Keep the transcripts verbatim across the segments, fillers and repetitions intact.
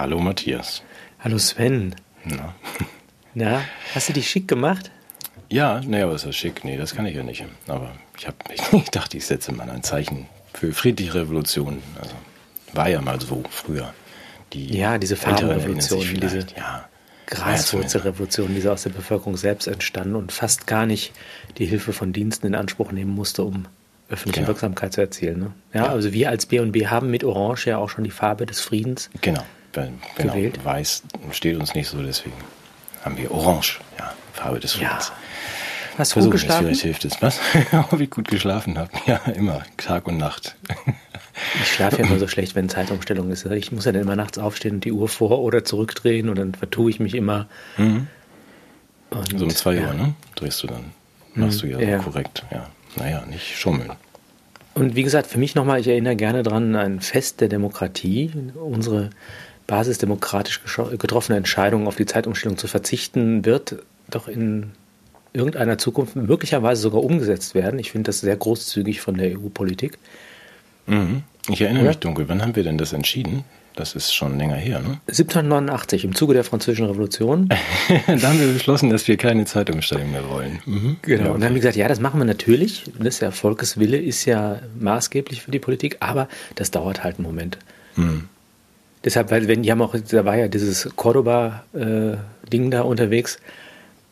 Hallo Matthias. Hallo Sven. Na? Na, hast du dich schick gemacht? Ja, nee, aber ist das schick? Nee, das kann ich ja nicht. Aber ich, hab, ich, ich dachte, ich setze mal ein Zeichen für friedliche Revolution. Also war ja mal so früher. Die ja, diese Farbenrevolution, diese ja. Graswurzelrevolution, die aus der Bevölkerung selbst entstanden und fast gar nicht die Hilfe von Diensten in Anspruch nehmen musste, um öffentliche genau. Wirksamkeit zu erzielen. Ne? Ja, ja, also wir als B und B haben mit Orange ja auch schon die Farbe des Friedens genau. genau. gewählt. Weiß steht uns nicht so, deswegen haben wir Orange, ja, Farbe des Friedens. Ja. Hast du gut geschlafen? Vielleicht hilft es. Was? Ob ich gut geschlafen habe? Ja, immer. Tag und Nacht. Ich schlafe ja immer so schlecht, wenn Zeitumstellung ist. Ich muss ja dann immer nachts aufstehen und die Uhr vor- oder zurückdrehen und dann vertue ich mich immer. Mhm. Und, so um zwei ja. Uhr, ne? Drehst du dann. Machst mhm. du ja, ja. So korrekt. Ja. Naja, nicht schummeln. Und wie gesagt, für mich nochmal, ich erinnere gerne dran, ein Fest der Demokratie, unsere basisdemokratisch getroffene Entscheidung, auf die Zeitumstellung zu verzichten, wird doch in irgendeiner Zukunft möglicherweise sogar umgesetzt werden. Ich finde das sehr großzügig von der E U-Politik. Ich erinnere ja. mich dunkel. Wann haben wir denn das entschieden? Das ist schon länger her, ne? siebzehnhundertneunundachtzig, im Zuge der Französischen Revolution. Da haben wir beschlossen, dass wir keine Zeitumstellung mehr wollen. Mhm. Genau. Ja, okay. Und dann haben wir gesagt, ja, das machen wir natürlich. Das ja Volkeswille ist ja maßgeblich für die Politik, aber das dauert halt einen Moment. Mhm. Deshalb, weil wenn die haben auch, da war ja dieses Cordoba-Ding äh, da unterwegs,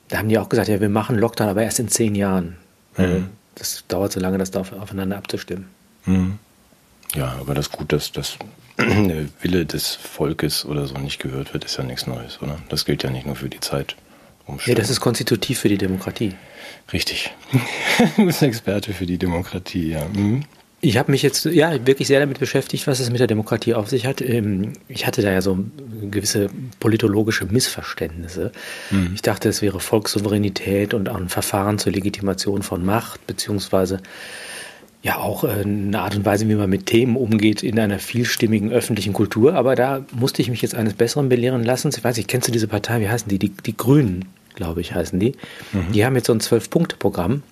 da haben die auch gesagt, ja, wir machen Lockdown, aber erst in zehn Jahren. Mhm. Das dauert so lange, das da aufeinander abzustimmen. Mhm. Ja, aber das gut, dass das der Wille des Volkes oder so nicht gehört wird, ist ja nichts Neues, oder? Das gilt ja nicht nur für die Zeitumstellung. Ja, das ist konstitutiv für die Demokratie. Richtig. Du bist Experte für die Demokratie, ja. Mhm. Ich habe mich jetzt ja wirklich sehr damit beschäftigt, was es mit der Demokratie auf sich hat. Ich hatte da ja so gewisse politologische Missverständnisse. Mhm. Ich dachte, es wäre Volkssouveränität und auch ein Verfahren zur Legitimation von Macht, beziehungsweise ja auch eine Art und Weise, wie man mit Themen umgeht in einer vielstimmigen öffentlichen Kultur. Aber da musste ich mich jetzt eines Besseren belehren lassen. Ich weiß nicht, kennst du diese Partei? Wie heißen die? Die, die Grünen, glaube ich, heißen die. Mhm. Die haben jetzt so ein Zwölf-Punkte-Programm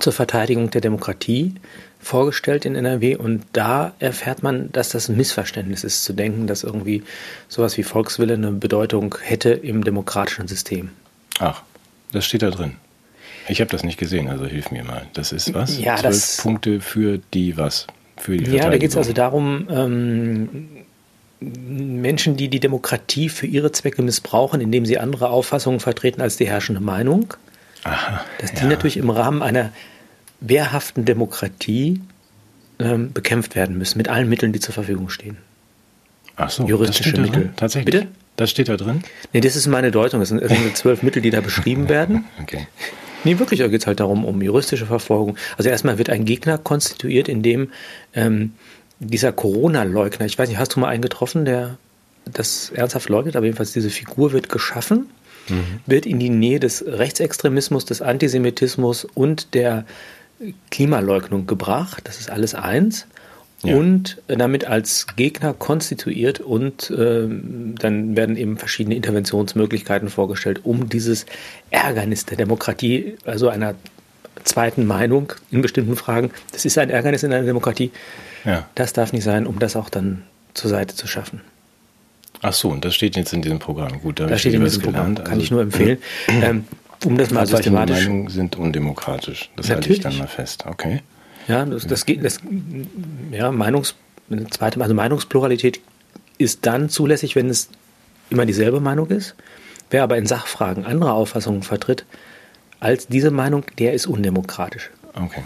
zur Verteidigung der Demokratie vorgestellt in N R W. Und da erfährt man, dass das ein Missverständnis ist, zu denken, dass irgendwie sowas wie Volkswille eine Bedeutung hätte im demokratischen System. Ach, das steht da drin. Ich habe das nicht gesehen, also hilf mir mal. Das ist was? Ja, Zwölf Punkte für die was? Für die ja, da geht es also darum, ähm, Menschen, die die Demokratie für ihre Zwecke missbrauchen, indem sie andere Auffassungen vertreten als die herrschende Meinung, Aha, dass die ja. natürlich im Rahmen einer wehrhaften Demokratie ähm, bekämpft werden müssen, mit allen Mitteln, die zur Verfügung stehen. Ach so, juristische das steht Mittel. Da drin? Tatsächlich? Bitte? Das steht da drin? Nee, das ist meine Deutung. Das sind zwölf Mittel, die da beschrieben werden. Okay. Nee, wirklich, da geht es halt darum, um juristische Verfolgung. Also erstmal wird ein Gegner konstituiert, indem ähm, dieser Corona-Leugner, ich weiß nicht, hast du mal einen getroffen, der das ernsthaft leugnet, aber jedenfalls diese Figur wird geschaffen, mhm. wird in die Nähe des Rechtsextremismus, des Antisemitismus und der Klimaleugnung gebracht. Das ist alles eins. Ja. Und damit als Gegner konstituiert und äh, dann werden eben verschiedene Interventionsmöglichkeiten vorgestellt, um dieses Ärgernis der Demokratie, also einer zweiten Meinung in bestimmten Fragen, das ist ein Ärgernis in einer Demokratie, ja. das darf nicht sein, um das auch dann zur Seite zu schaffen. Ach so, und das steht jetzt in diesem Programm. Gut, da das steht in diesem Programm, kann also ich nur empfehlen. ähm, um das mal systematisch. Meinungen sind undemokratisch, das halte ich dann mal fest, okay. Ja, das, das geht, das, ja, Meinungs, zweite, also Meinungspluralität ist dann zulässig, wenn es immer dieselbe Meinung ist. Wer aber in Sachfragen andere Auffassungen vertritt als diese Meinung, der ist undemokratisch. Okay.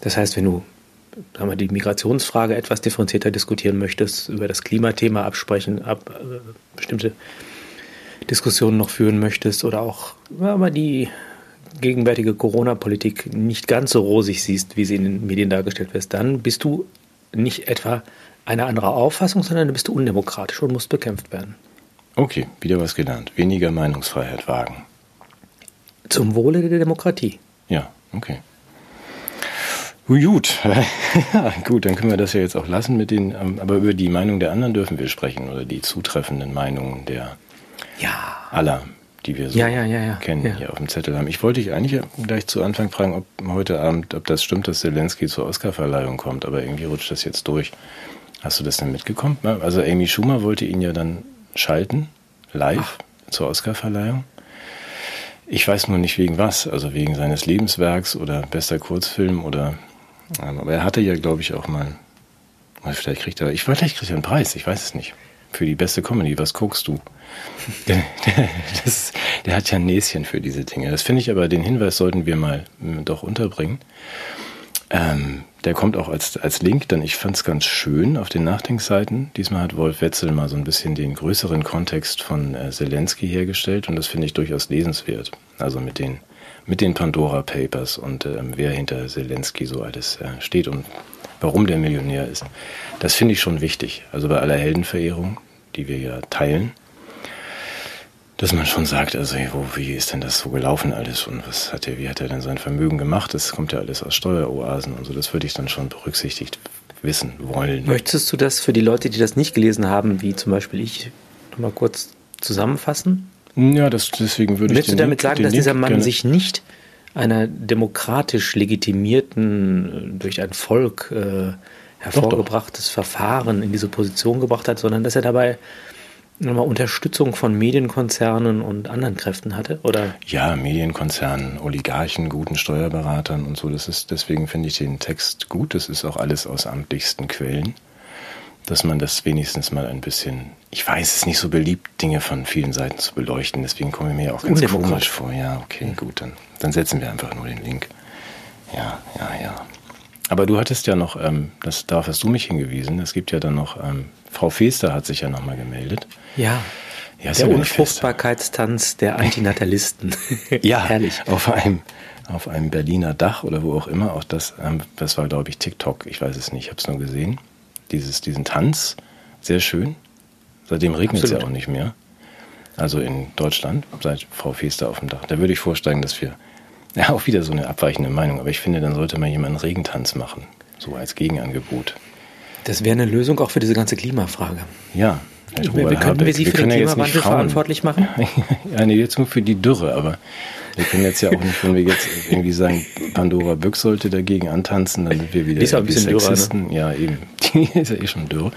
Das heißt, wenn du, sagen wir, die Migrationsfrage etwas differenzierter diskutieren möchtest, über das Klimathema absprechen, ab, äh, bestimmte Diskussionen noch führen möchtest oder auch, aber die gegenwärtige Corona-Politik nicht ganz so rosig siehst, wie sie in den Medien dargestellt wird, dann bist du nicht etwa eine andere Auffassung, sondern dann bist du undemokratisch und musst bekämpft werden. Okay, wieder was gelernt. Weniger Meinungsfreiheit wagen. Zum Wohle der Demokratie. Ja, okay. Gut, ja, gut, dann können wir das ja jetzt auch lassen mit den, aber über die Meinung der anderen dürfen wir sprechen oder die zutreffenden Meinungen der ja. aller die wir so ja, ja, ja, ja. kennen, ja. hier auf dem Zettel haben. Ich wollte dich eigentlich gleich zu Anfang fragen, ob heute Abend, ob das stimmt, dass Zelensky zur Oscarverleihung kommt, aber irgendwie rutscht das jetzt durch. Hast du das denn mitgekommen? Also Amy Schumer wollte ihn ja dann schalten, live, Ach. zur Oscarverleihung. Ich weiß nur nicht wegen was, also wegen seines Lebenswerks oder bester Kurzfilm oder, aber er hatte ja, glaube ich, auch mal, vielleicht kriegt er, ich, vielleicht kriegt er einen Preis, ich weiß es nicht, für die beste Comedy, was guckst du? der, der, das, der hat ja ein Näschen für diese Dinge. Das finde ich aber, den Hinweis sollten wir mal doch unterbringen. Ähm, der kommt auch als, als Link, denn ich fand es ganz schön auf den Nachdenkseiten. Diesmal hat Wolf Wetzel mal so ein bisschen den größeren Kontext von äh, Zelensky hergestellt und das finde ich durchaus lesenswert. Also mit den, mit den Pandora Papers und äh, wer hinter Zelensky so alles äh, steht und warum der Millionär ist. Das finde ich schon wichtig. Also bei aller Heldenverehrung, die wir ja teilen, dass man schon sagt, also wo, wie ist denn das so gelaufen alles und was hat er, wie hat er denn sein Vermögen gemacht? Das kommt ja alles aus Steueroasen und so. Das würde ich dann schon berücksichtigt wissen wollen. Möchtest du das für die Leute, die das nicht gelesen haben, wie zum Beispiel ich, nochmal kurz zusammenfassen? Ja, das, deswegen würde Willst ich den Willst du damit Link, sagen, dass Link dieser Mann sich nicht einer demokratisch legitimierten, durch ein Volk äh, hervorgebrachtes doch, doch. Verfahren in diese Position gebracht hat, sondern dass er dabei nochmal Unterstützung von Medienkonzernen und anderen Kräften hatte, oder? Ja, Medienkonzernen, Oligarchen, guten Steuerberatern und so. Das ist, deswegen finde ich den Text gut. Das ist auch alles aus amtlichsten Quellen, dass man das wenigstens mal ein bisschen, ich weiß, es ist nicht so beliebt, Dinge von vielen Seiten zu beleuchten. Deswegen komme ich mir auch ganz komisch vor. Ja, okay, gut, dann, dann setzen wir einfach nur den Link. Ja, ja, ja. Aber du hattest ja noch, ähm, das, darauf hast du mich hingewiesen, es gibt ja dann noch, ähm, Frau Faeser hat sich ja nochmal gemeldet. Ja, ja der Unfruchtbarkeitstanz der Antinatalisten. Ja, herrlich. Auf einem, auf einem Berliner Dach oder wo auch immer, auch das, ähm, das war glaube ich TikTok, ich weiß es nicht, ich habe es nur gesehen. Dieses, diesen Tanz, sehr schön. Seitdem regnet es ja auch nicht mehr. Also in Deutschland, seit Frau Faeser auf dem Dach. Da würde ich vorschlagen, dass wir... Ja, auch wieder so eine abweichende Meinung. Aber ich finde, dann sollte mal jemand einen Regentanz machen. So als Gegenangebot. Das wäre eine Lösung auch für diese ganze Klimafrage. Ja. Wir, wir können wir sie wir für den Klimawandel verantwortlich machen? Ja, nee, jetzt nur für die Dürre. Aber wir können jetzt ja auch nicht, wenn wir jetzt irgendwie sagen, Pandora Bück sollte dagegen antanzen, dann sind wir wieder die ein bisschen Sexisten. Dürrer, ne? Ja, eben. Die ist ja eh schon dürr.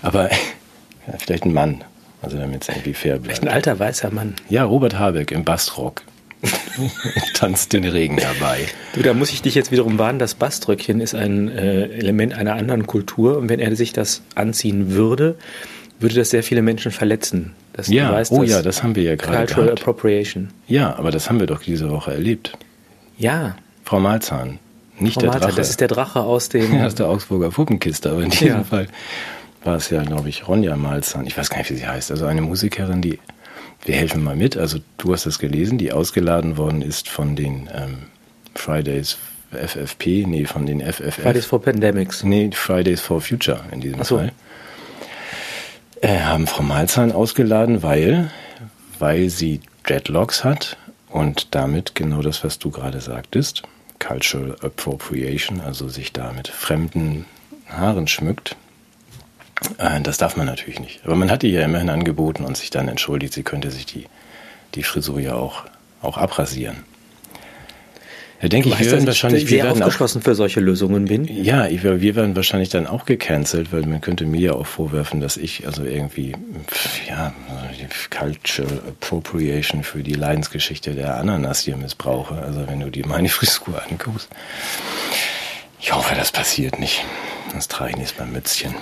Aber ja, vielleicht ein Mann. Also damit es irgendwie fair bleibt. Vielleicht ein alter, weißer Mann. Ja, Robert Habeck im Bastrock. Tanzt den Regen herbei. Du, da muss ich dich jetzt wiederum warnen, das Baströckchen ist ein äh, Element einer anderen Kultur und wenn er sich das anziehen würde, würde das sehr viele Menschen verletzen. Das, ja, du weißt, oh das ja, das haben wir ja gerade Cultural gehabt. Appropriation. Ja, aber das haben wir doch diese Woche erlebt. Ja. Frau Malzahn, nicht Frau der Malzahn, Drache. Das ist der Drache aus dem... Ja, aus der Augsburger Puppenkiste, aber in diesem ja. Fall war es ja, glaube ich, Ronja Malzahn. Ich weiß gar nicht, wie sie heißt. Also eine Musikerin, die... Wir helfen mal mit, also du hast das gelesen, die ausgeladen worden ist von den ähm, Fridays F F P, nee, von den F F F. Fridays for Pandemics. Nee, Fridays for Future in diesem Ach so. Fall. Äh, haben Frau Malzahn ausgeladen, weil, weil sie Dreadlocks hat und damit genau das, was du gerade sagtest, Cultural Appropriation, also sich da mit fremden Haaren schmückt. Das darf man natürlich nicht. Aber man hat ihr ja immerhin angeboten und sich dann entschuldigt, sie könnte sich die, die Frisur ja auch, auch abrasieren. Da denke ich, wir werden wahrscheinlich ich sehr aufgeschlossen auch, für solche Lösungen bin. Ja, ich, wir werden wahrscheinlich dann auch gecancelt, weil man könnte mir ja auch vorwerfen, dass ich also irgendwie ja, Cultural Appropriation für die Leidensgeschichte der Ananas hier missbrauche. Also wenn du dir meine Frisur anguckst. Ich hoffe, das passiert nicht. Sonst trage ich nicht mein Mützchen.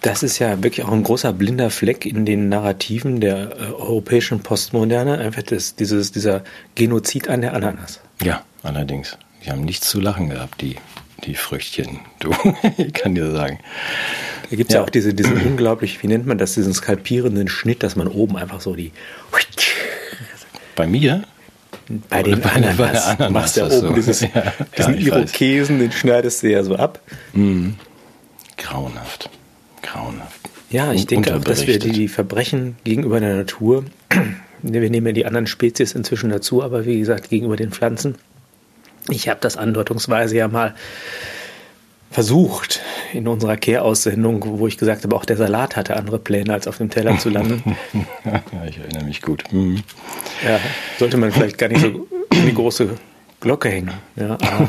Das ist ja wirklich auch ein großer blinder Fleck in den Narrativen der äh, europäischen Postmoderne. Einfach das, dieses, dieser Genozid an der Ananas. Ja, allerdings. Die haben nichts zu lachen gehabt, die, die Früchtchen. Du, ich kann dir sagen. Da gibt es ja. ja auch diese, diesen unglaublich, wie nennt man das, diesen skalpierenden Schnitt, dass man oben einfach so die... Bei mir? Bei den bei Ananas. Bei der Ananas. Du machst ja oben so. dieses, ja, diesen ja, Irokesen, weiß. Den schneidest du ja so ab. Mhm. Grauenhaft. Grauenhaft. Ja, ich denke auch, dass wir die, die Verbrechen gegenüber der Natur, wir nehmen ja die anderen Spezies inzwischen dazu, aber wie gesagt, gegenüber den Pflanzen. Ich habe das andeutungsweise ja mal versucht in unserer Care-Aussendung, wo ich gesagt habe, auch der Salat hatte andere Pläne, als auf dem Teller zu landen. Ja, ich erinnere mich gut. Mhm. Ja, sollte man vielleicht gar nicht so in die große Glocke hängen. Ja, aber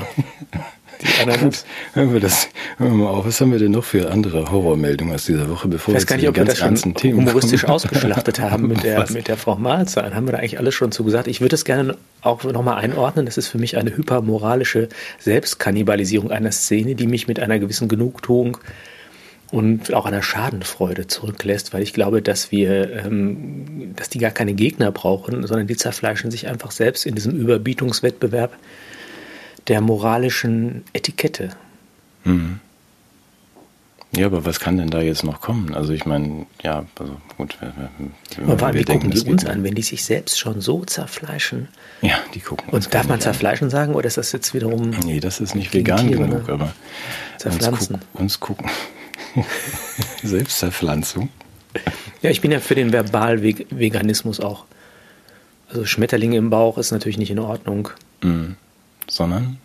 Die anderen hören wir das. Hören wir mal auf. Was haben wir denn noch für andere Horrormeldungen aus dieser Woche, bevor wir zu den ganz ernsten Themen kommen? Ich weiß gar nicht, ob wir das schon humoristisch ausgeschlachtet haben mit der, mit der Formalzahl. Haben wir da eigentlich alles schon zu gesagt? Ich würde das gerne auch nochmal einordnen. Das ist für mich eine hypermoralische Selbstkannibalisierung einer Szene, die mich mit einer gewissen Genugtuung und auch einer Schadenfreude zurücklässt, weil ich glaube, dass wir, ähm, dass die gar keine Gegner brauchen, sondern die zerfleischen sich einfach selbst in diesem Überbietungswettbewerb der moralischen Etikette. Mhm. Ja, aber was kann denn da jetzt noch kommen? Also ich meine, ja, also gut. Aber vor allem, wie gucken die uns an, wenn die sich selbst schon so zerfleischen? Ja, die gucken uns. Und darf man zerfleischen sagen, oder ist das jetzt wiederum... Nee, das ist nicht vegan genug, aber zerpflanzen. Uns gucken. Selbstzerpflanzung. Ja, ich bin ja für den Verbal-Veganismus auch. Also Schmetterlinge im Bauch ist natürlich nicht in Ordnung. Mhm. Sondern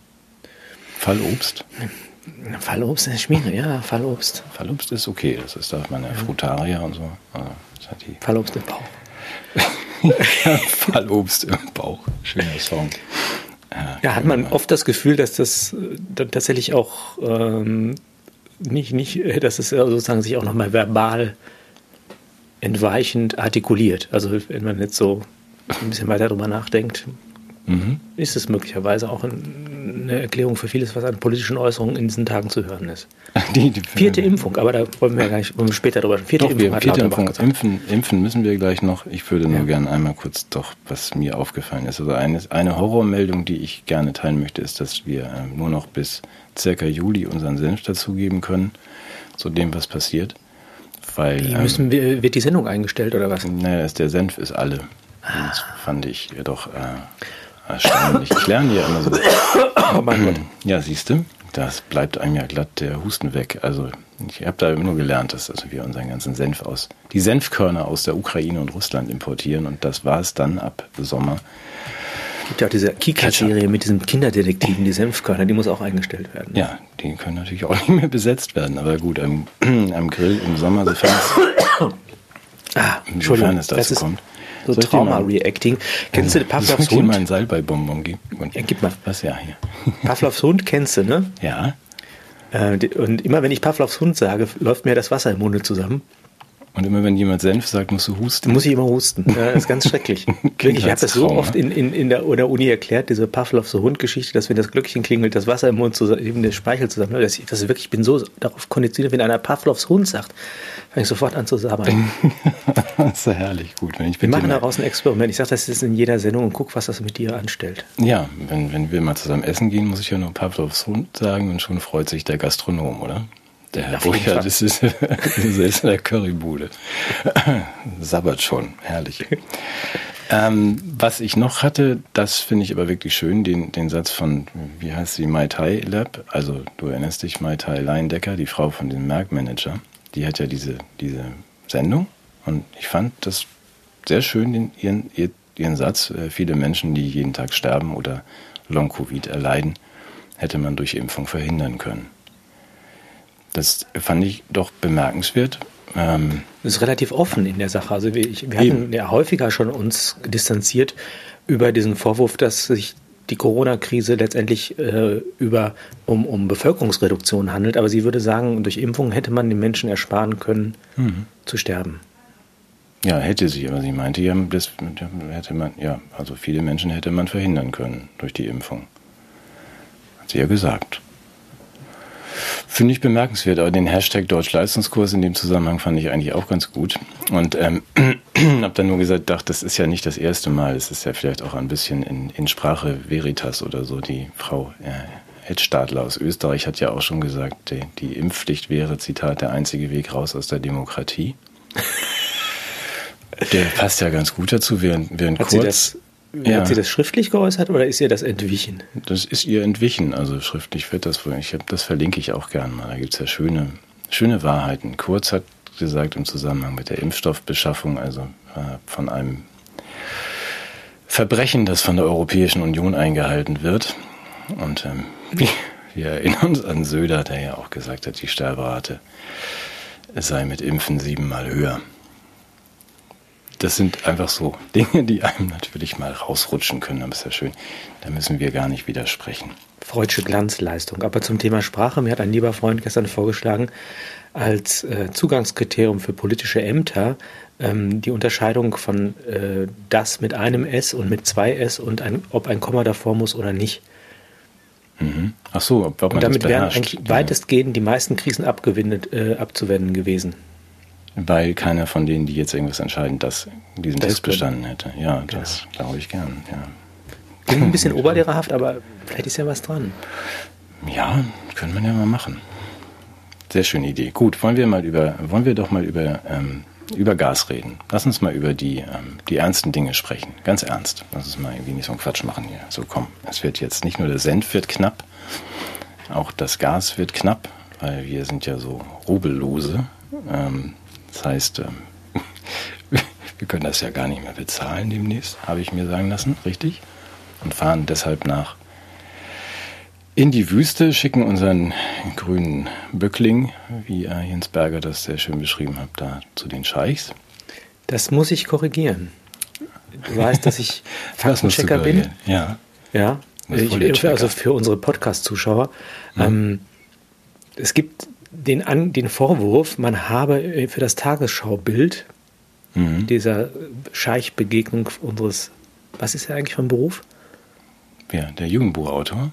Fallobst? Fallobst ist schwierig, ja, Fallobst. Fallobst ist okay, das ist, darf man ja, Frutaria und so. Also, das hat die Fallobst im Bauch. Fallobst im Bauch, schöner Song. Ja, ja, hat man oft das Gefühl, dass das tatsächlich auch... Ähm, Nicht, nicht, dass es sozusagen sich auch nochmal verbal entweichend artikuliert. Also wenn man jetzt so ein bisschen weiter drüber nachdenkt, mhm. ist es möglicherweise auch eine Erklärung für vieles, was an politischen Äußerungen in diesen Tagen zu hören ist. Die, die vierte Impfung, aber da wollen wir ja gar nicht, wollen wir später drüber sprechen. Vierte doch, Impfung, wir, vierte Impfung impfen, impfen müssen wir gleich noch. Ich würde nur ja. gerne einmal kurz doch, was mir aufgefallen ist. Also eine, eine Horrormeldung, die ich gerne teilen möchte, ist, dass wir ähm, nur noch bis circa Juli unseren Senf dazugeben können, zu dem, was passiert. Weil, Wie müssen wir, wird die Sendung eingestellt oder was? Naja, der Senf ist alle. Ah. Das fand ich doch äh, erstaunlich. Ich lerne ja immer so. Oh mein Gott. Ja, siehst du, das bleibt einem ja glatt der Husten weg. Also ich habe da nur gelernt, dass also wir unseren ganzen Senf aus, die Senfkörner aus der Ukraine und Russland importieren, und das war es dann ab Sommer. Es gibt ja auch diese Kika-Serie mit diesem Kinderdetektiven, die Senfkörner, die muss auch eingestellt werden. Ja, die können natürlich auch nicht mehr besetzt werden. Aber gut, am, am Grill im Sommer, sofern es, ah, sofern es dazu kommt. So Trauma-Reacting. Kennst du Pavlovs Hund? Mal ein Seil bei Bonbon geben. Ja, gib mal. Was, ja, hier. Pavlovs Hund kennst du, ne? Ja. Und immer wenn ich Pavlovs Hund sage, läuft mir das Wasser im Munde zusammen. Und immer wenn jemand Senf sagt, musst du husten. Muss ich immer husten. Ja, das ist ganz schrecklich. Ich habe das so oft in, in, in, der, in der Uni erklärt, diese Pavlovsche Hund-Geschichte, dass wenn das Glöckchen klingelt, das Wasser im Mund zusammen, eben der Speichel zusammen. Das, das wirklich, ich bin so darauf konditioniert, wenn einer Pavlovs Hund sagt, fange ich sofort an zu sabbern. Das ist ja herrlich gut. Wenn ich wir machen daraus ein Experiment. Ich sage, das ist in jeder Sendung, und guck, was das mit dir anstellt. Ja, wenn, wenn wir mal zusammen essen gehen, muss ich ja nur Pavlovs Hund sagen, und schon freut sich der Gastronom, oder? Der Herr Burchardt ist selbst in der Currybude. Sabbert schon, herrlich. ähm, was ich noch hatte, das finde ich aber wirklich schön, den, den Satz von, wie heißt sie, Mai Tai Lab, also du erinnerst dich, Mai Tai Leindecker, die Frau von dem Merck-Manager, die hat ja diese, diese Sendung, und ich fand das sehr schön, den, ihren, ihren Satz, äh, viele Menschen, die jeden Tag sterben oder Long-Covid erleiden, hätte man durch Impfung verhindern können. Das fand ich doch bemerkenswert. Ähm das ist relativ offen in der Sache. Also wir, ich, wir hatten ja häufiger schon uns distanziert über diesen Vorwurf, dass sich die Corona-Krise letztendlich äh, über, um, um Bevölkerungsreduktion handelt. Aber sie würde sagen, durch Impfung hätte man den Menschen ersparen können, mhm. zu sterben. Ja, hätte sie. Aber sie meinte ja, das hätte man, ja, also viele Menschen hätte man verhindern können durch die Impfung. Hat sie ja gesagt. Finde ich bemerkenswert, aber den Hashtag Deutschleistungskurs in dem Zusammenhang fand ich eigentlich auch ganz gut. Und ähm, habe dann nur gesagt, dachte, das ist ja nicht das erste Mal, es ist ja vielleicht auch ein bisschen in, in Sprache Veritas oder so. Die Frau äh, Hetzstadler aus Österreich hat ja auch schon gesagt, die, die Impfpflicht wäre, Zitat, der einzige Weg raus aus der Demokratie. Der passt ja ganz gut dazu, während, während Kurz... Ja. Hat sie das schriftlich geäußert oder ist ihr das entwichen? Das ist ihr entwichen, also schriftlich wird das wohl. Ich hab, das verlinke ich auch gern mal. Da gibt es ja schöne, schöne Wahrheiten. Kurz hat gesagt, im Zusammenhang mit der Impfstoffbeschaffung, also äh, von einem Verbrechen, das von der Europäischen Union eingehalten wird. Und ähm, wir, wir erinnern uns an Söder, der ja auch gesagt hat, die Sterberate sei mit Impfen siebenmal höher. das sind einfach so Dinge, die einem natürlich mal rausrutschen können. Aber ist ja schön, da müssen wir gar nicht widersprechen. Freudsche Glanzleistung. Aber zum Thema Sprache, mir hat ein lieber Freund gestern vorgeschlagen, als äh, Zugangskriterium für politische Ämter ähm, die Unterscheidung von äh, das mit einem S und mit zwei S und ein, ob ein Komma davor muss oder nicht. Mhm. Ach so, ob, ob man das beherrscht. Und damit wären eigentlich ja. weitestgehend die meisten Krisen abgewendet, äh, abzuwenden gewesen. Weil keiner von denen, die jetzt irgendwas entscheiden, das, diesen das Test bestanden hätte. Ja, genau. Das glaube ich gern. Ja. Klingt ein bisschen oberlehrerhaft, aber vielleicht ist ja was dran. Ja, können wir ja mal machen. Sehr schöne Idee. Gut, wollen wir mal über, wollen wir doch mal über, ähm, über Gas reden. Lass uns mal über die, ähm, die ernsten Dinge sprechen. Ganz ernst. Lass uns mal irgendwie nicht so einen Quatsch machen hier. So, komm, es wird jetzt nicht nur der Senf wird knapp, auch das Gas wird knapp, weil wir sind ja so rubellose. Ähm, das heißt, ähm, wir können das ja gar nicht mehr bezahlen demnächst, habe ich mir sagen lassen, richtig? Und fahren deshalb nach in die Wüste, schicken unseren grünen Böckling, wie äh, Jens Berger das sehr schön beschrieben hat, da zu den Scheichs. Das muss ich korrigieren. Du weißt, dass ich Faktenchecker bin. Ja. Ja. Ich, ich, also für unsere Podcast-Zuschauer. Mhm. Ähm, es gibt den, An- den Vorwurf, man habe für das Tagesschau-Bild mhm. dieser Scheich-Begegnung unseres, was ist er eigentlich für ein Beruf? Ja, der Jugendbuchautor.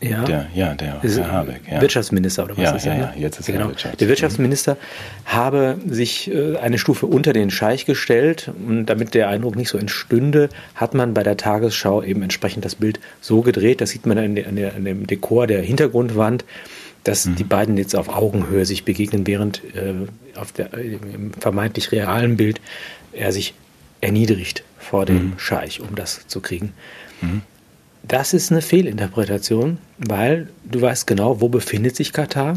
Ja, der, ja, der, der Habeck. Ja. Wirtschaftsminister oder was ja, ist ja, er? Ja, jetzt ist genau. er Wirtschaftsminister. Der Wirtschaftsminister habe sich eine Stufe unter den Scheich gestellt und damit der Eindruck nicht so entstünde, hat man bei der Tagesschau eben entsprechend das Bild so gedreht, das sieht man an, der, an, der, an dem Dekor der Hintergrundwand, dass mhm. die beiden jetzt auf Augenhöhe sich begegnen, während äh, auf der, im vermeintlich realen Bild er sich erniedrigt vor dem mhm. Scheich, um das zu kriegen. Mhm. Das ist eine Fehlinterpretation, weil du weißt genau, wo befindet sich Katar?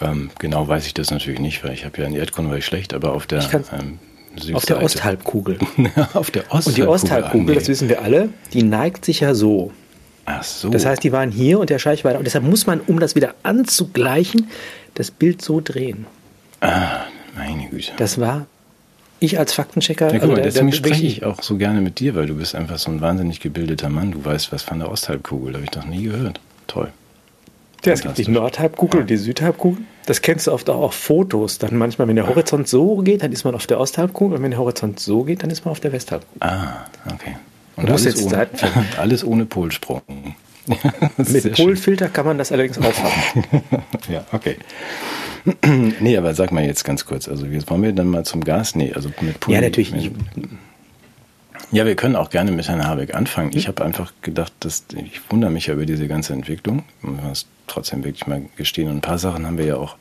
Ähm, genau weiß ich das natürlich nicht, weil ich habe ja in Erdkunde schlecht, aber auf der ähm, Südseite. Auf der Osthalbkugel. auf der Osthalbkugel. Und die Osthalbkugel, das wissen wir alle, die neigt sich ja so. Ach so. Das heißt, die waren hier und der Scheich war da. Und deshalb muss man, um das wieder anzugleichen, das Bild so drehen. Ah, meine Güte. Das war... Ich als Faktenchecker... Ja, guck mal, deswegen spreche ich auch so gerne mit dir, weil du bist einfach so ein wahnsinnig gebildeter Mann. Du weißt was von der Osthalbkugel, da habe ich noch nie gehört. Toll. Ja, es gibt die Nordhalbkugel und die Südhalbkugel. Das kennst du oft auch auf Fotos. Dann manchmal, wenn der Horizont so geht, dann ist man auf der Osthalbkugel. Und wenn der Horizont so geht, dann ist man auf der Westhalbkugel. Ah, okay. Und alles, jetzt ohne, alles ohne Polsprung. Mit Polfilter kann man das allerdings aufhaben. Ja, okay. Nee, aber sag mal jetzt ganz kurz, also jetzt wollen wir dann mal zum Gas, nee, also mit Pol. Ja, natürlich. Mit, ja, wir können auch gerne mit Herrn Habeck anfangen. Ich habe einfach gedacht, dass ich wundere mich ja über diese ganze Entwicklung, man muss trotzdem wirklich mal gestehen, und ein paar Sachen haben wir ja auch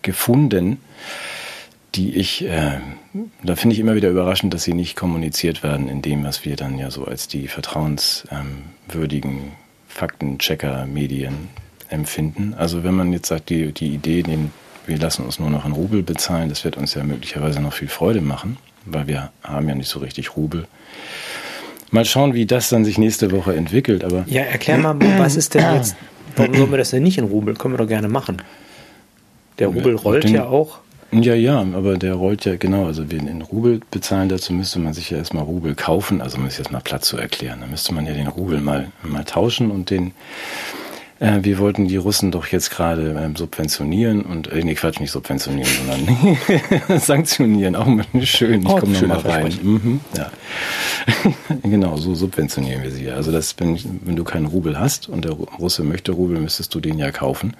gefunden, die ich, äh, da finde ich immer wieder überraschend, dass sie nicht kommuniziert werden in dem, was wir dann ja so als die vertrauenswürdigen Faktenchecker-Medien empfinden. Also wenn man jetzt sagt, die, die Idee, den wir lassen uns nur noch in Rubel bezahlen. Das wird uns ja möglicherweise noch viel Freude machen, weil wir haben ja nicht so richtig Rubel. Mal schauen, wie das dann sich nächste Woche entwickelt. Aber ja, erklär mal, was ist denn jetzt, warum sollen wir das denn nicht in Rubel? Können wir doch gerne machen. Der Rubel rollt den, ja auch. Ja, ja, aber der rollt ja, genau, also wir in Rubel bezahlen, dazu müsste man sich ja erstmal Rubel kaufen, also um es jetzt mal platt zu erklären. Da müsste man ja den Rubel mal, mal tauschen und den... Äh, wir wollten die Russen doch jetzt gerade ähm, subventionieren und, äh, nee, Quatsch, nicht subventionieren, sondern sanktionieren, auch mal schön, ich oh, komme nochmal rein. Mhm, ja. Genau, so subventionieren wir sie ja. Also das, wenn, wenn du keinen Rubel hast und der Russe möchte Rubel, müsstest du den ja kaufen.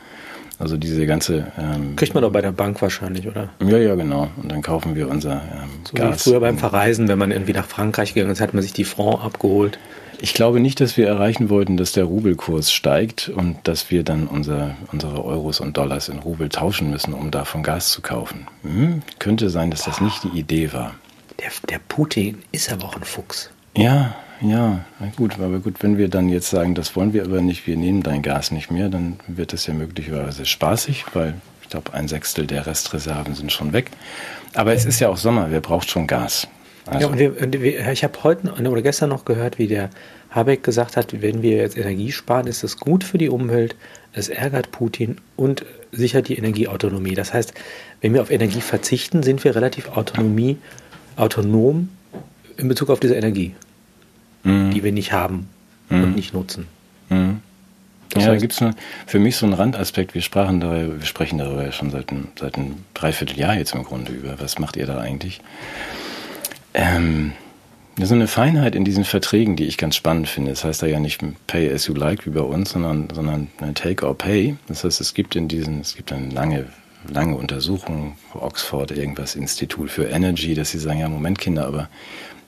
Also diese ganze... Ähm, kriegt man doch bei der Bank wahrscheinlich, oder? Ja, ja, genau. Und dann kaufen wir unser ähm, so Gas. So wie früher beim Verreisen, wenn man irgendwie nach Frankreich gegangen ist, hat man sich die Franc abgeholt. Ich glaube nicht, dass wir erreichen wollten, dass der Rubelkurs steigt und dass wir dann unser, unsere Euros und Dollars in Rubel tauschen müssen, um davon Gas zu kaufen. Hm? Könnte sein, dass Boah. das nicht die Idee war. Der, der Putin ist aber auch ein Fuchs. Ja, ja, gut, aber gut, wenn wir dann jetzt sagen, das wollen wir aber nicht, wir nehmen dein Gas nicht mehr, dann wird das ja möglicherweise spaßig, weil ich glaube, ein Sechstel der Restreserven sind schon weg. Aber es ist ja auch Sommer, wer braucht schon Gas. Also. Ja, und wir, wir, ich habe heute oder gestern noch gehört, wie der Habeck gesagt hat, wenn wir jetzt Energie sparen, ist das gut für die Umwelt, es ärgert Putin und sichert die Energieautonomie. Das heißt, wenn wir auf Energie verzichten, sind wir relativ autonomie, autonom in Bezug auf diese Energie, mhm. die wir nicht haben mhm. und nicht nutzen. Mhm. Das ja, heißt, da gibt es für mich so einen Randaspekt. Wir sprachen darüber, wir sprechen darüber ja schon seit einem, seit einem Dreivierteljahr jetzt im Grunde über. Was macht ihr da eigentlich? Ähm, so eine Feinheit in diesen Verträgen, die ich ganz spannend finde. Das heißt da ja nicht Pay as you like wie bei uns, sondern, sondern Take or Pay. Das heißt, es gibt in diesen, es gibt eine lange, lange Untersuchung, Oxford, irgendwas, Institut für Energy, dass sie sagen, ja, Moment, Kinder, aber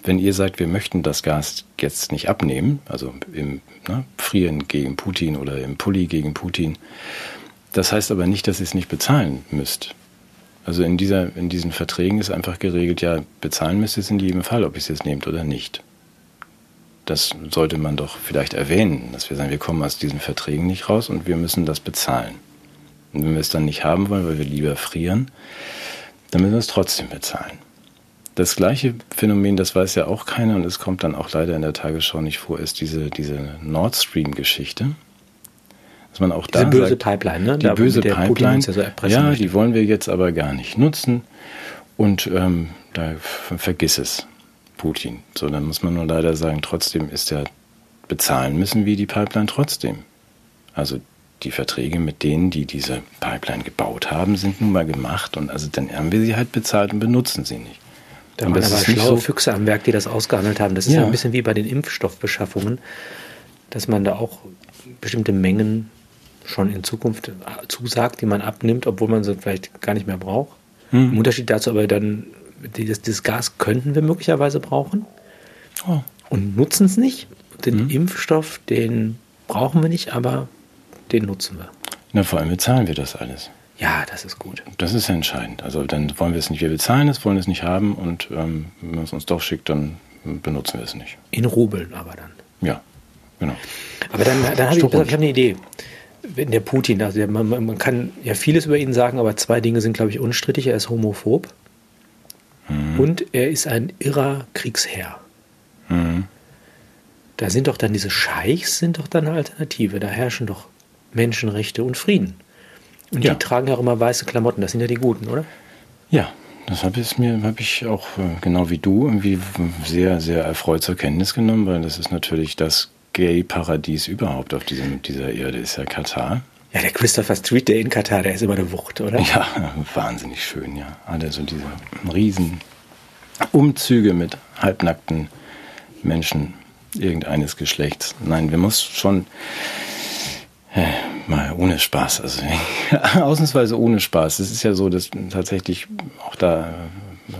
wenn ihr sagt, wir möchten das Gas jetzt nicht abnehmen, also im ne, Frieren gegen Putin oder im Pulli gegen Putin, das heißt aber nicht, dass ihr es nicht bezahlen müsst. Also in, dieser, in diesen Verträgen ist einfach geregelt, ja, bezahlen müsst ihr es in jedem Fall, ob ihr es jetzt nehmt oder nicht. Das sollte man doch vielleicht erwähnen, dass wir sagen, wir kommen aus diesen Verträgen nicht raus und wir müssen das bezahlen. Und wenn wir es dann nicht haben wollen, weil wir lieber frieren, dann müssen wir es trotzdem bezahlen. Das gleiche Phänomen, das weiß ja auch keiner und es kommt dann auch leider in der Tagesschau nicht vor, ist diese, diese Nord Stream-Geschichte. Dass man auch diese da böse sagt, Pipeline, ne? Die da böse Pipeline, Putin uns ja, so erpressen ja die wollen wir jetzt aber gar nicht nutzen und ähm, da vergiss es, Putin. So, dann muss man nur leider sagen, trotzdem ist ja, bezahlen müssen wir die Pipeline trotzdem. Also die Verträge mit denen, die diese Pipeline gebaut haben, sind nun mal gemacht und also dann haben wir sie halt bezahlt und benutzen sie nicht. Da waren aber schlaue Füchse am Werk, die das ausgehandelt haben. Das ist ja ein bisschen wie bei den Impfstoffbeschaffungen, dass man da auch bestimmte Mengen schon in Zukunft zusagt, die man abnimmt, obwohl man sie vielleicht gar nicht mehr braucht. Hm. Im Unterschied dazu aber dann, dieses, dieses Gas könnten wir möglicherweise brauchen oh. und nutzen es nicht. Den hm. Impfstoff, den brauchen wir nicht, aber den nutzen wir. Na, vor allem bezahlen wir das alles. Ja, das ist gut. Das ist ja entscheidend. Also dann wollen wir es nicht, wir bezahlen es, wollen es nicht haben und ähm, wenn man es uns doch schickt, dann benutzen wir es nicht. In Rubeln aber dann. Ja, genau. Aber dann, dann habe ich, ich hab eine Idee. Wenn der Putin, also der, man, man kann ja vieles über ihn sagen, aber zwei Dinge sind, glaube ich, unstrittig. Er ist homophob mhm. und er ist ein irrer Kriegsherr. Mhm. Da sind doch dann diese Scheichs, sind doch dann eine Alternative. Da herrschen doch Menschenrechte und Frieden. Und ja. die tragen ja auch immer weiße Klamotten, das sind ja die Guten, oder? Ja, das habe hab ich auch, genau wie du, irgendwie sehr, sehr erfreut zur Kenntnis genommen, weil das ist natürlich das Gay-Paradies überhaupt auf diesem, dieser Erde, ist ja Katar. Ja, der Christopher Street, der in Katar, der ist immer eine Wucht, oder? Ja, wahnsinnig schön, ja. Alle so diese riesen Umzüge mit halbnackten Menschen irgendeines Geschlechts. Nein, wir müssen schon... Äh, mal ohne Spaß, also ausnahmsweise ohne Spaß. Es ist ja so, dass tatsächlich auch da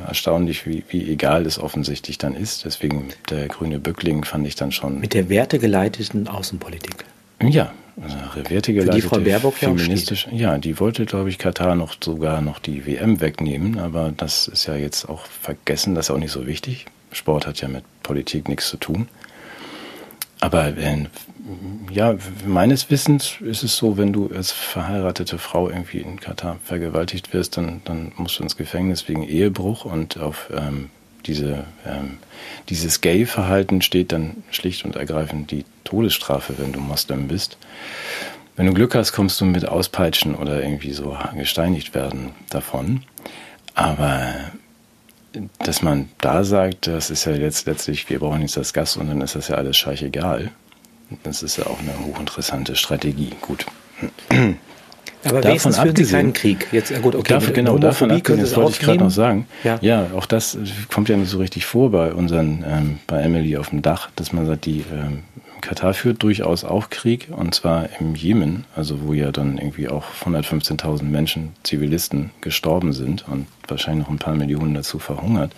erstaunlich, wie, wie egal es offensichtlich dann ist. Deswegen der grüne Böckling fand ich dann schon... Mit der wertegeleiteten Außenpolitik. Ja, also wertegeleitete... Für die Frau Baerbock ja auch steht. Ja, die wollte, glaube ich, Katar noch sogar noch die W M wegnehmen, aber das ist ja jetzt auch vergessen, das ist auch nicht so wichtig. Sport hat ja mit Politik nichts zu tun. Aber äh, ja, meines Wissens ist es so, wenn du als verheiratete Frau irgendwie in Katar vergewaltigt wirst, dann, dann musst du ins Gefängnis wegen Ehebruch und auf ähm, diese, ähm, dieses Gay-Verhalten steht dann schlicht und ergreifend die Todesstrafe, wenn du Moslem bist. Wenn du Glück hast, kommst du mit Auspeitschen oder irgendwie so gesteinigt werden davon. Aber... dass man da sagt, das ist ja jetzt letztlich, wir brauchen jetzt das Gas und dann ist das ja alles scheißegal. Das ist ja auch eine hochinteressante Strategie. Gut. Aber wenigstens führen Sie keinen Krieg. Jetzt, gut, okay, davon, genau, davon abgesehen, das wollte ich gerade noch sagen. Ja. ja, auch das kommt ja nicht so richtig vor bei unseren, ähm, bei Emily auf dem Dach, dass man sagt, die ähm, Katar führt durchaus auch Krieg und zwar im Jemen, also wo ja dann irgendwie auch hundertfünfzehntausend Menschen, Zivilisten, gestorben sind und wahrscheinlich noch ein paar Millionen dazu verhungert,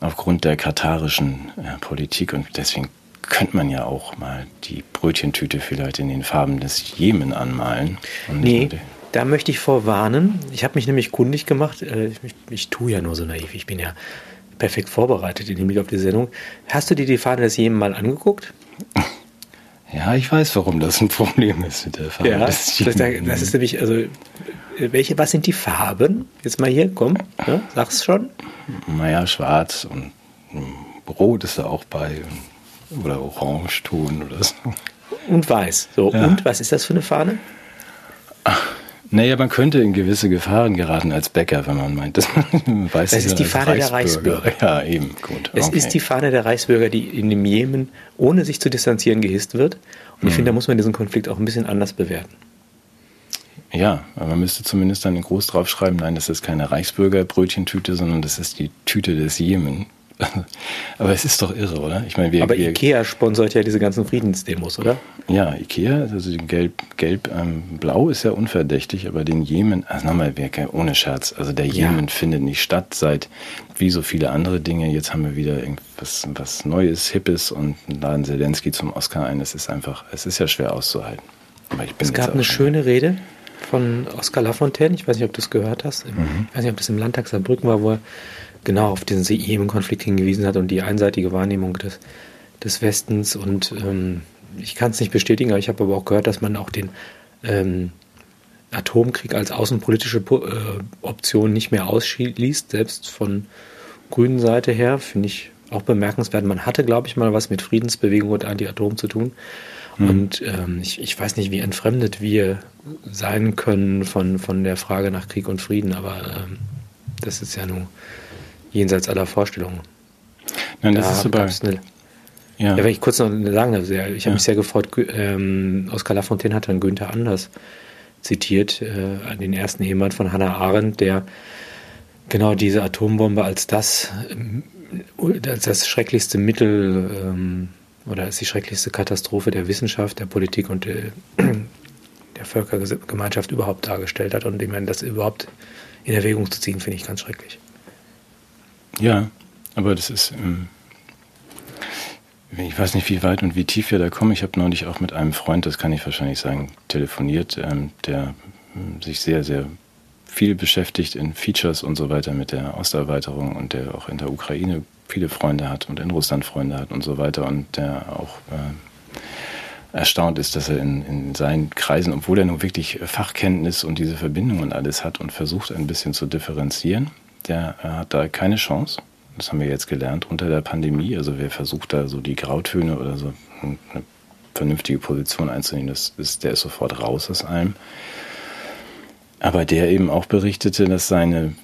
aufgrund der katarischen äh, Politik und deswegen könnte man ja auch mal die Brötchentüte vielleicht in den Farben des Jemen anmalen. Und nee, da möchte ich vorwarnen. Ich habe mich nämlich kundig gemacht. Ich, ich, ich tue ja nur so naiv. Ich bin ja perfekt vorbereitet in Hinblick auf die Sendung. Hast du dir die Fahne des Jemen mal angeguckt? Ja, ich weiß, warum das ein Problem ist mit der Farbe. Ja, des Jemen. Das ist nämlich, also, welche, was sind die Farben? Jetzt mal hier, komm, ne, sag's schon. Naja, schwarz und rot ist da auch bei. Oder Orangeton oder so. Und weiß. So, ja. Und was ist das für eine Fahne? Ach, Naja, man könnte in gewisse Gefahren geraten als Bäcker, wenn man meint, dass man weiß, das ist die Fahne der Reichsbürger. Ja, eben, gut. Es okay. ist die Fahne der Reichsbürger, die in dem Jemen ohne sich zu distanzieren gehisst wird. Und mhm. ich finde, da muss man diesen Konflikt auch ein bisschen anders bewerten. Ja, aber man müsste zumindest dann groß draufschreiben, nein, das ist keine Reichsbürger-Brötchentüte, sondern das ist die Tüte des Jemen. Aber es ist doch irre, oder? Ich meine, wir, aber wir, Ikea sponsert ja diese ganzen Friedensdemos, oder? Ja, Ikea, also den Gelb, Gelb ähm, Blau ist ja unverdächtig, aber den Jemen, also nochmal, ohne Scherz, also der ja. Jemen findet nicht statt seit wie so viele andere Dinge. Jetzt haben wir wieder irgendwas was Neues, Hippes und laden Zelensky zum Oscar ein. Es ist einfach, es ist ja schwer auszuhalten. Aber ich bin es gab eine schöne Rede von Oscar Lafontaine, ich weiß nicht, ob du es gehört hast, mhm. ich weiß nicht, ob das im Landtag Saarbrücken war, wo er genau auf diesen Jemen-Konflikt hingewiesen hat und die einseitige Wahrnehmung des, des Westens. Und ähm, ich kann es nicht bestätigen, aber ich habe aber auch gehört, dass man auch den ähm, Atomkrieg als außenpolitische äh, Option nicht mehr ausschließt, selbst von grünen Seite her, finde ich auch bemerkenswert. Man hatte, glaube ich, mal was mit Friedensbewegung und Anti-Atom zu tun. Hm. Und ähm, ich, ich weiß nicht, wie entfremdet wir sein können von, von der Frage nach Krieg und Frieden, aber ähm, das ist ja nur jenseits aller Vorstellungen. Nein, das da ist super. Eine, ja. ja, wenn ich kurz noch sagen darf, ich habe ja. mich sehr gefreut, ähm, Oscar Lafontaine hat dann Günther Anders zitiert, äh, den ersten Ehemann von Hannah Arendt, der genau diese Atombombe als das, äh, als das schrecklichste Mittel ähm, oder als die schrecklichste Katastrophe der Wissenschaft, der Politik und äh, der Völkergemeinschaft überhaupt dargestellt hat. Und ich meine, das überhaupt in Erwägung zu ziehen, finde ich ganz schrecklich. Ja, aber das ist, ähm, ich weiß nicht, wie weit und wie tief wir da kommen. Ich habe neulich auch mit einem Freund, das kann ich wahrscheinlich sagen, telefoniert, ähm, der ähm, sich sehr, sehr viel beschäftigt in Features und so weiter mit der Osterweiterung und der auch in der Ukraine viele Freunde hat und in Russland Freunde hat und so weiter und der auch äh, erstaunt ist, dass er in, in seinen Kreisen, obwohl er nun wirklich Fachkenntnis und diese Verbindungen und alles hat und versucht ein bisschen zu differenzieren, der hat da keine Chance, das haben wir jetzt gelernt, unter der Pandemie. Also wer versucht da so die Grautöne oder so eine vernünftige Position einzunehmen, das ist, der ist sofort raus aus allem. Aber der eben auch berichtete, dass seine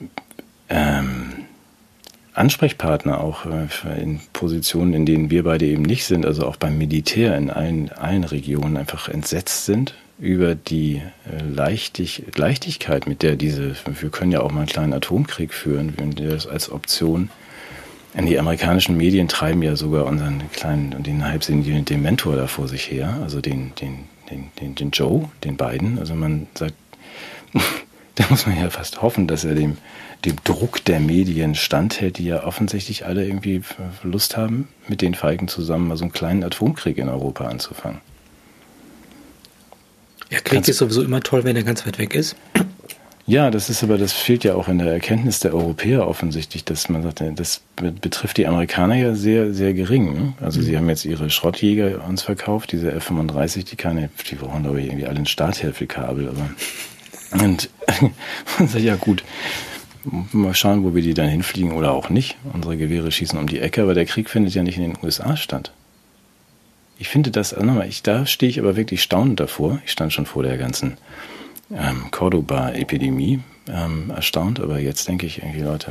ähm, Ansprechpartner auch äh, in Positionen, in denen wir beide eben nicht sind, also auch beim Militär in allen, allen Regionen einfach entsetzt sind über die Leichtig- Leichtigkeit, mit der diese, wir können ja auch mal einen kleinen Atomkrieg führen, wenn wir das als Option, die amerikanischen Medien treiben ja sogar unseren kleinen, den halbsinnigen Dementor da vor sich her, also den, den, den, den, den Joe, den Biden, also man sagt, da muss man ja fast hoffen, dass er dem, dem Druck der Medien standhält, die ja offensichtlich alle irgendwie Lust haben, mit den Feigen zusammen mal so einen kleinen Atomkrieg in Europa anzufangen. Ja, Krieg ist sowieso immer toll, wenn er ganz weit weg ist. Ja, das ist aber, das fehlt ja auch in der Erkenntnis der Europäer offensichtlich, dass man sagt, das betrifft die Amerikaner ja sehr, sehr gering. Also mhm. sie haben jetzt ihre Schrottjäger uns verkauft, diese F fünfunddreißig, die keine, die brauchen glaube ich irgendwie alle ein Starthilfekabel. Aber und man sagt, ja gut, mal schauen, wo wir die dann hinfliegen oder auch nicht. Unsere Gewehre schießen um die Ecke, aber der Krieg findet ja nicht in den U S A statt. Ich finde das, also nochmal, ich, da stehe ich aber wirklich staunend davor. Ich stand schon vor der ganzen ähm, Cordoba-Epidemie ähm, erstaunt, aber jetzt denke ich irgendwie, Leute,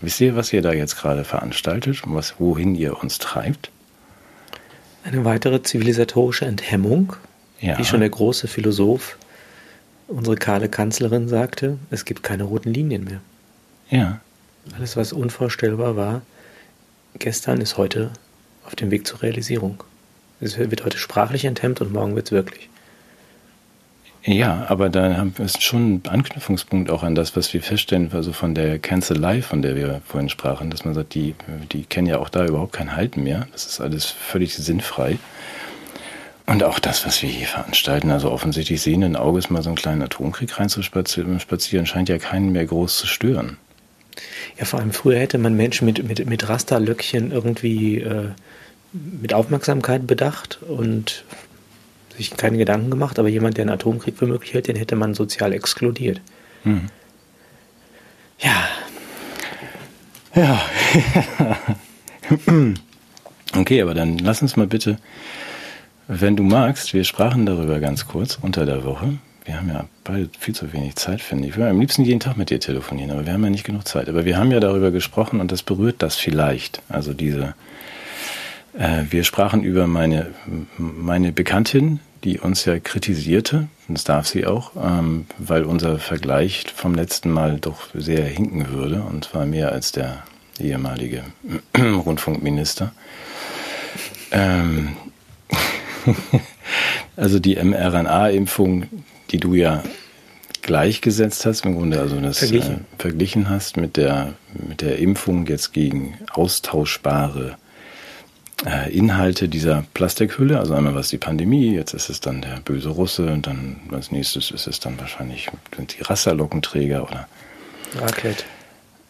wisst ihr, was ihr da jetzt gerade veranstaltet und was, wohin ihr uns treibt? Eine weitere zivilisatorische Enthemmung, ja. Wie schon der große Philosoph, unsere kahle Kanzlerin, sagte, es gibt keine roten Linien mehr. Ja. Alles, was unvorstellbar war, gestern ist heute auf dem Weg zur Realisierung. Es wird heute sprachlich enthemmt und morgen wird es wirklich. Ja, aber da ist schon ein Anknüpfungspunkt auch an das, was wir feststellen, also von der Kanzlei, von der wir vorhin sprachen, dass man sagt, die, die kennen ja auch da überhaupt kein Halten mehr. Das ist alles völlig sinnfrei. Und auch das, was wir hier veranstalten, also offensichtlich sehenden Auges mal so einen kleinen Atomkrieg reinzuspazieren, scheint ja keinen mehr groß zu stören. Ja, vor allem früher hätte man Menschen mit, mit, mit Rasterlöckchen irgendwie äh mit Aufmerksamkeit bedacht und sich keine Gedanken gemacht, aber jemand, der einen Atomkrieg für möglich hält, den hätte man sozial exkludiert. Mhm. Ja. Ja. Okay, aber dann lass uns mal bitte, wenn du magst, wir sprachen darüber ganz kurz unter der Woche. wir haben ja beide viel zu wenig Zeit, finde ich. Ich würde am liebsten jeden Tag mit dir telefonieren, aber wir haben ja nicht genug Zeit. Aber wir haben ja darüber gesprochen und das berührt das vielleicht. Also diese, äh, wir sprachen über meine, meine Bekanntin, die uns ja kritisierte, und das darf sie auch, ähm, weil unser Vergleich vom letzten Mal doch sehr hinken würde, und zwar mehr als der ehemalige Rundfunkminister. Ähm, also die mRNA-Impfung, die du ja gleichgesetzt hast, im Grunde also das verglichen, äh, verglichen hast mit der, mit der Impfung jetzt gegen austauschbare äh, Inhalte dieser Plastikhülle. Also einmal war es die Pandemie, jetzt ist es dann der böse Russe und dann als nächstes ist es dann wahrscheinlich die Rasterlockenträger oder Raclette.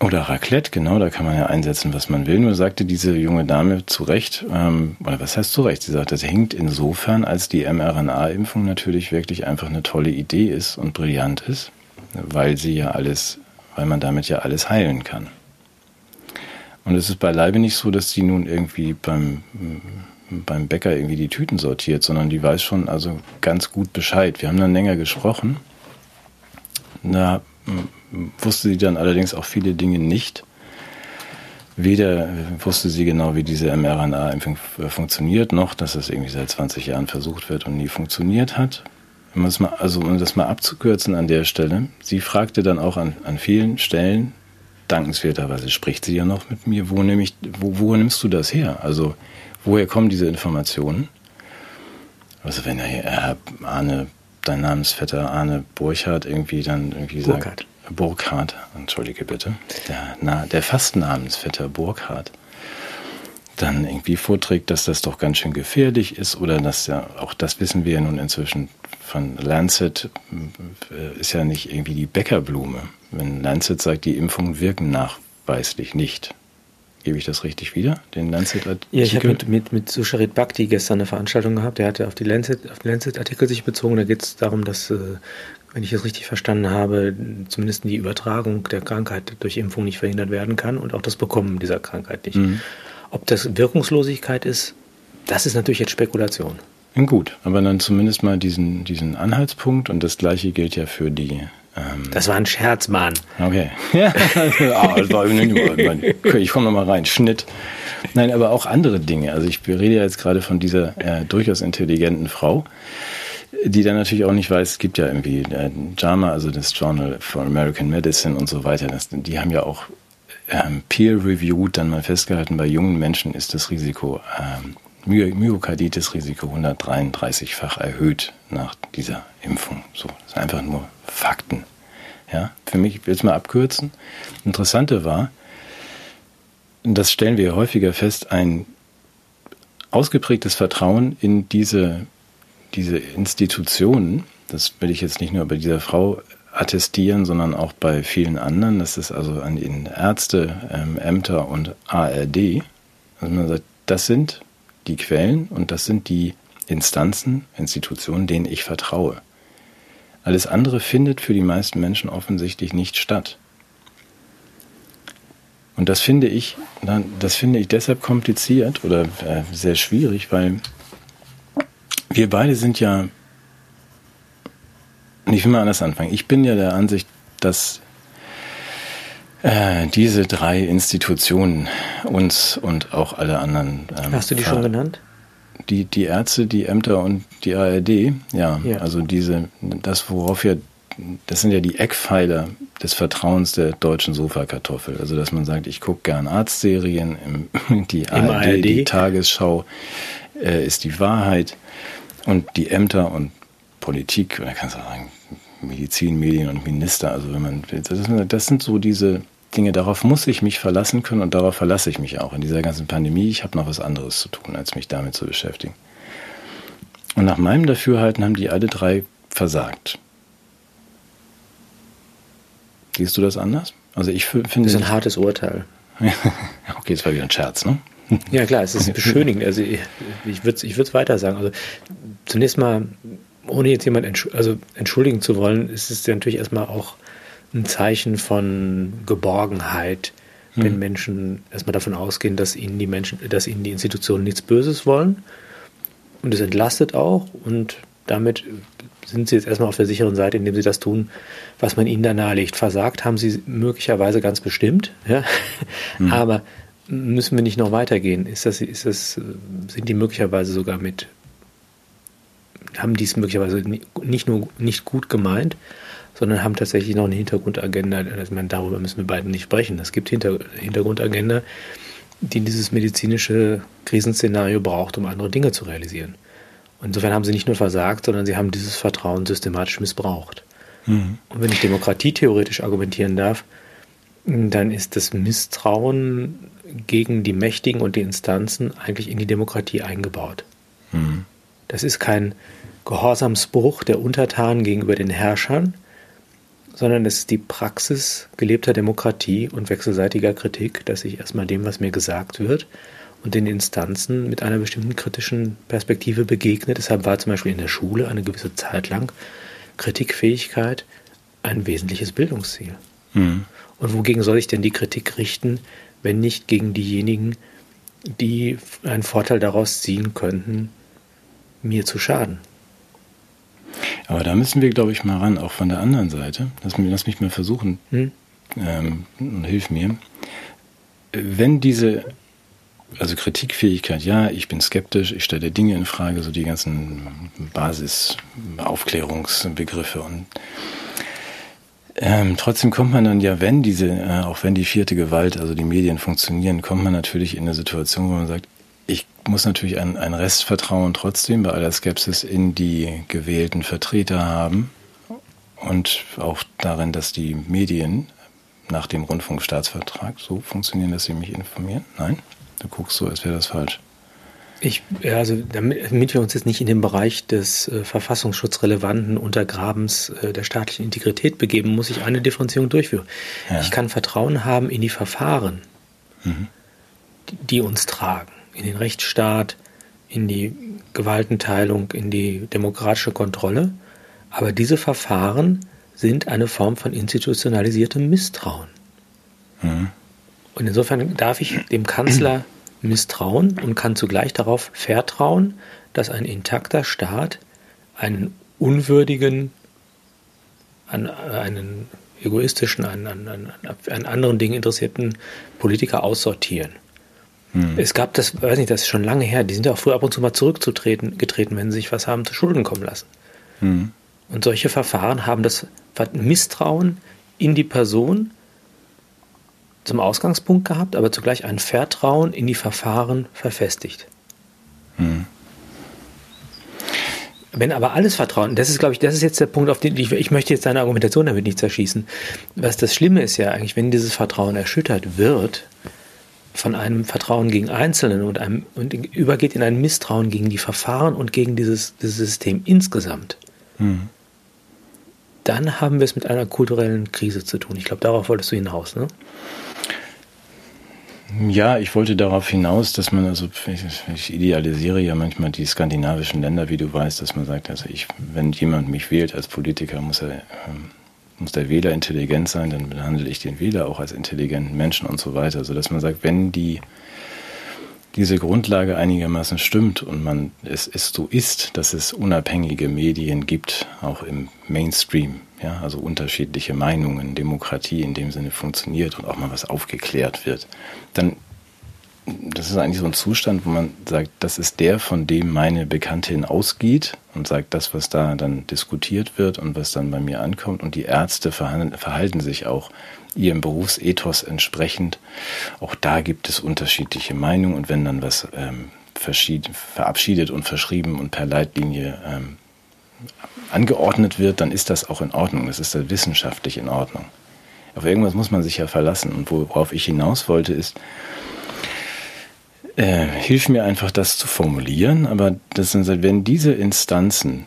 Oder Raclette, genau, da kann man ja einsetzen, was man will. Nur sagte diese junge Dame zu Recht, ähm, oder was heißt zu Recht? Sie sagt, das hinkt insofern, als die mRNA-Impfung natürlich wirklich einfach eine tolle Idee ist und brillant ist, weil sie ja alles, weil man damit ja alles heilen kann. Und es ist beileibe nicht so, dass die nun irgendwie beim, beim Bäcker irgendwie die Tüten sortiert, sondern die weiß schon also ganz gut Bescheid. Wir haben dann länger gesprochen. Na, wusste sie dann allerdings auch viele Dinge nicht. Weder wusste sie genau, wie diese mRNA-Impfung funktioniert, noch, dass das irgendwie seit zwanzig Jahren versucht wird und nie funktioniert hat. Um das mal, also um das mal abzukürzen an der Stelle, sie fragte dann auch an, an vielen Stellen, dankenswerterweise spricht sie ja noch mit mir, wo, nehm ich, wo, wo nimmst du das her? Also woher kommen diese Informationen? Also wenn er äh, Arne, dein Namensvetter Arne Burchardt irgendwie dann irgendwie sagt... Burchardt. Burchardt, entschuldige bitte, der, na, der fast Namensvetter Burchardt, dann irgendwie vorträgt, dass das doch ganz schön gefährlich ist oder dass ja, auch das wissen wir ja nun inzwischen von Lancet, ist ja nicht irgendwie die Bäckerblume. Wenn Lancet sagt, die Impfungen wirken nachweislich nicht. Gebe ich das richtig wieder? Den Lancet-Artikel? Ja, ich habe mit, mit, mit Susharit Bhakti gestern eine Veranstaltung gehabt, der hatte auf, die Lancet, auf den Lancet-Artikel sich bezogen, da geht es darum, dass... wenn ich es richtig verstanden habe, zumindest die Übertragung der Krankheit durch Impfung nicht verhindert werden kann und auch das Bekommen dieser Krankheit nicht. Mhm. Ob das Wirkungslosigkeit ist, das ist natürlich jetzt Spekulation. Gut, aber dann zumindest mal diesen, diesen Anhaltspunkt und das Gleiche gilt ja für die... Ähm das war ein Scherz, Mann. Okay. Ja, das war ich komme nochmal rein, Schnitt. Nein, aber auch andere Dinge. Also ich rede ja jetzt gerade von dieser äh, durchaus intelligenten Frau, die dann natürlich auch nicht weiß, es gibt ja irgendwie äh, JAMA, also das Journal for American Medicine und so weiter, das, die haben ja auch ähm, peer-reviewed dann mal festgehalten, bei jungen Menschen ist das Risiko, ähm, My- Myokarditis-Risiko hundertdreiunddreißigfach erhöht nach dieser Impfung. So, das sind einfach nur Fakten. Ja, für mich, ich will es mal abkürzen, Interessante war, das stellen wir häufiger fest, ein ausgeprägtes Vertrauen in diese diese Institutionen, das will ich jetzt nicht nur bei dieser Frau attestieren, sondern auch bei vielen anderen, das ist also an den Ärzte, ähm, Ämter und A R D, also man sagt, das sind die Quellen und das sind die Instanzen, Institutionen, denen ich vertraue. Alles andere findet für die meisten Menschen offensichtlich nicht statt. Und das finde ich, das finde ich deshalb kompliziert oder äh, sehr schwierig, weil wir beide sind ja, ich will mal anders anfangen, ich bin ja der Ansicht, dass äh, diese drei Institutionen uns und auch alle anderen... Ähm, Hast du die ver- schon genannt? Die, die Ärzte, die Ämter und die A R D, ja, ja, also diese, das worauf ja, das sind ja die Eckpfeiler des Vertrauens der deutschen Sofakartoffel. Also dass man sagt, ich gucke gern Arztserien, im, die Im A R D, A R D, die Tagesschau äh, ist die Wahrheit. Und die Ämter und Politik, oder kannst du sagen, Medizin, Medien und Minister, also wenn man will, das sind so diese Dinge, darauf muss ich mich verlassen können und darauf verlasse ich mich auch in dieser ganzen Pandemie. Ich habe noch was anderes zu tun, als mich damit zu beschäftigen. Und nach meinem Dafürhalten haben die alle drei versagt. Siehst du das anders? Also ich finde... Das ist ein hartes Urteil. Okay, das war wieder ein Scherz, ne? Ja klar, es ist beschönigend. Also ich, ich würde ich würde es weiter sagen. Also zunächst mal, ohne jetzt jemand entsch- also entschuldigen zu wollen, ist es ja natürlich erstmal auch ein Zeichen von Geborgenheit, wenn hm. Menschen erstmal davon ausgehen, dass ihnen die Menschen, dass ihnen die Institutionen nichts Böses wollen. Und es entlastet auch und damit sind sie jetzt erstmal auf der sicheren Seite, indem sie das tun, was man ihnen da nahelegt. Versagt haben sie möglicherweise ganz bestimmt, ja? Hm. Aber müssen wir nicht noch weitergehen? Ist das, ist das, sind die möglicherweise sogar mit, haben die es möglicherweise nicht nur nicht gut gemeint, sondern haben tatsächlich noch eine Hintergrundagenda. Ich meine, darüber müssen wir beiden nicht sprechen. Es gibt Hintergrundagenda, die dieses medizinische Krisenszenario braucht, um andere Dinge zu realisieren. Insofern haben sie nicht nur versagt, sondern sie haben dieses Vertrauen systematisch missbraucht. Mhm. Und wenn ich demokratietheoretisch argumentieren darf, dann ist das Misstrauen gegen die Mächtigen und die Instanzen eigentlich in die Demokratie eingebaut. Mhm. Das ist kein Gehorsamsbruch der Untertanen gegenüber den Herrschern, sondern es ist die Praxis gelebter Demokratie und wechselseitiger Kritik, dass ich erstmal dem, was mir gesagt wird, und den Instanzen mit einer bestimmten kritischen Perspektive begegnet. Deshalb war zum Beispiel in der Schule eine gewisse Zeit lang Kritikfähigkeit ein wesentliches Bildungsziel. Mhm. Und wogegen soll ich denn die Kritik richten, wenn nicht gegen diejenigen, die einen Vorteil daraus ziehen könnten, mir zu schaden? Aber da müssen wir, glaube ich, mal ran, auch von der anderen Seite. Lass mich, lass mich mal versuchen, mhm. ähm, und hilf mir. Wenn diese... Also Kritikfähigkeit, ja, ich bin skeptisch, ich stelle Dinge in Frage, so die ganzen Basis-Aufklärungsbegriffe. Und ähm, trotzdem kommt man dann ja, wenn diese, äh, auch wenn die vierte Gewalt, also die Medien funktionieren, kommt man natürlich in eine Situation, wo man sagt, ich muss natürlich ein, ein Restvertrauen trotzdem bei aller Skepsis in die gewählten Vertreter haben und auch darin, dass die Medien nach dem Rundfunkstaatsvertrag so funktionieren, dass sie mich informieren. Nein? Du guckst so, als wäre das falsch. Ich, also damit, damit wir uns jetzt nicht in den Bereich des äh, verfassungsschutzrelevanten Untergrabens äh, der staatlichen Integrität begeben, muss ich eine Differenzierung durchführen. Ja. Ich kann Vertrauen haben in die Verfahren, mhm. die, die uns tragen, in den Rechtsstaat, in die Gewaltenteilung, in die demokratische Kontrolle. Aber diese Verfahren sind eine Form von institutionalisiertem Misstrauen. Mhm. Und insofern darf ich dem Kanzler misstrauen und kann zugleich darauf vertrauen, dass ein intakter Staat einen unwürdigen, einen, einen egoistischen, einen, einen, einen anderen Dingen interessierten Politiker aussortieren. Hm. Es gab das, weiß nicht, das ist schon lange her, die sind ja auch früher ab und zu mal zurückgetreten, getreten, wenn sie sich was haben zu Schulden kommen lassen. Hm. Und solche Verfahren haben das Misstrauen in die Person zum Ausgangspunkt gehabt, aber zugleich ein Vertrauen in die Verfahren verfestigt. Hm. Wenn aber alles Vertrauen, das ist, glaube ich, das ist jetzt der Punkt, auf den ich, ich möchte jetzt deine Argumentation damit nicht zerschießen. Was das Schlimme ist ja eigentlich, wenn dieses Vertrauen erschüttert wird, von einem Vertrauen gegen Einzelnen und einem und übergeht in ein Misstrauen gegen die Verfahren und gegen dieses, dieses System insgesamt. Hm. Dann haben wir es mit einer kulturellen Krise zu tun. Ich glaube, darauf wolltest du hinaus, ne? Ja, ich wollte darauf hinaus, dass man, also ich, ich idealisiere ja manchmal die skandinavischen Länder, wie du weißt, dass man sagt, also ich, wenn jemand mich wählt als Politiker, muss er, ähm, muss der Wähler intelligent sein, dann behandle ich den Wähler auch als intelligenten Menschen und so weiter. Also dass man sagt, wenn die diese Grundlage einigermaßen stimmt und man es, es so ist, dass es unabhängige Medien gibt, auch im Mainstream, ja, also unterschiedliche Meinungen, Demokratie in dem Sinne funktioniert und auch mal was aufgeklärt wird, dann, das ist eigentlich so ein Zustand, wo man sagt, das ist der, von dem meine Bekanntin ausgeht und sagt, das, was da dann diskutiert wird und was dann bei mir ankommt, und die Ärzte verhalten sich auch ihrem Berufsethos entsprechend. Auch da gibt es unterschiedliche Meinungen, und wenn dann was ähm, verabschiedet und verschrieben und per Leitlinie ähm, angeordnet wird, dann ist das auch in Ordnung, das ist dann wissenschaftlich in Ordnung. Auf irgendwas muss man sich ja verlassen, und worauf ich hinaus wollte ist, äh, hilf mir einfach das zu formulieren, aber das sind, wenn diese Instanzen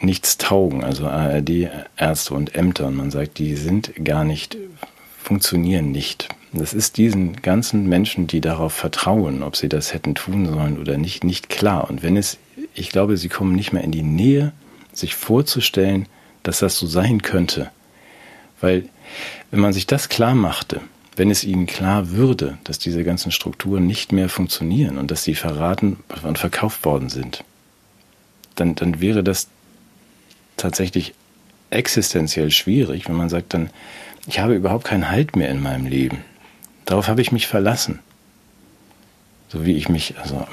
nichts taugen, also A R D, Ärzte und Ämter, und man sagt, die sind gar nicht, funktionieren nicht. Das ist diesen ganzen Menschen, die darauf vertrauen, ob sie das hätten tun sollen oder nicht, nicht klar. Und wenn es, ich glaube, sie kommen nicht mehr in die Nähe, sich vorzustellen, dass das so sein könnte. Weil, wenn man sich das klar machte, wenn es ihnen klar würde, dass diese ganzen Strukturen nicht mehr funktionieren und dass sie verraten und verkauft worden sind, dann, dann wäre das tatsächlich existenziell schwierig, wenn man sagt dann, ich habe überhaupt keinen Halt mehr in meinem Leben. Darauf habe ich mich verlassen. So wie ich mich, also,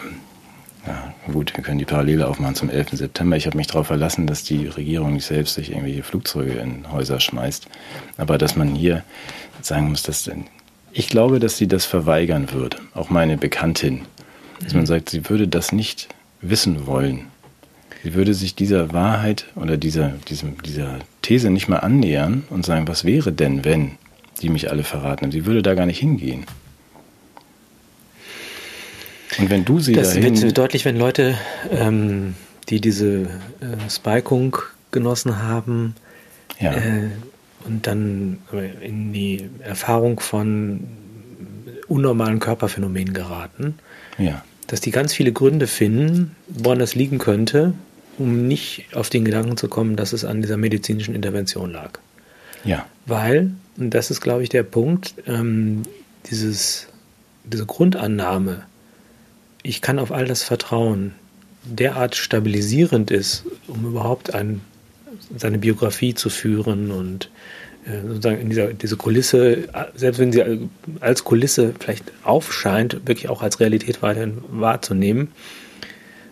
ja gut, wir können die Parallele aufmachen zum elften September. Ich habe mich darauf verlassen, dass die Regierung nicht selbst sich irgendwelche Flugzeuge in Häuser schmeißt. Aber dass man hier sagen muss, dass denn, ich glaube, dass sie das verweigern würde, auch meine Bekanntin. Dass man sagt, sie würde das nicht wissen wollen. Sie würde sich dieser Wahrheit oder dieser, diesem, dieser These nicht mal annähern und sagen, was wäre denn, wenn die mich alle verraten? Sie würde da gar nicht hingehen. Und wenn du sie das dahin wird deutlich, wenn Leute, ähm, die diese äh, Spikung genossen haben, ja. äh, und dann in die Erfahrung von unnormalen Körperphänomenen geraten, ja. dass die ganz viele Gründe finden, woran das liegen könnte, um nicht auf den Gedanken zu kommen, dass es an dieser medizinischen Intervention lag. Ja. Weil, und das ist, glaube ich, der Punkt, ähm, dieses, diese Grundannahme, ich kann auf all das vertrauen, derart stabilisierend ist, um überhaupt ein, seine Biografie zu führen und äh, sozusagen in dieser diese Kulisse, selbst wenn sie als Kulisse vielleicht aufscheint, wirklich auch als Realität weiterhin wahrzunehmen,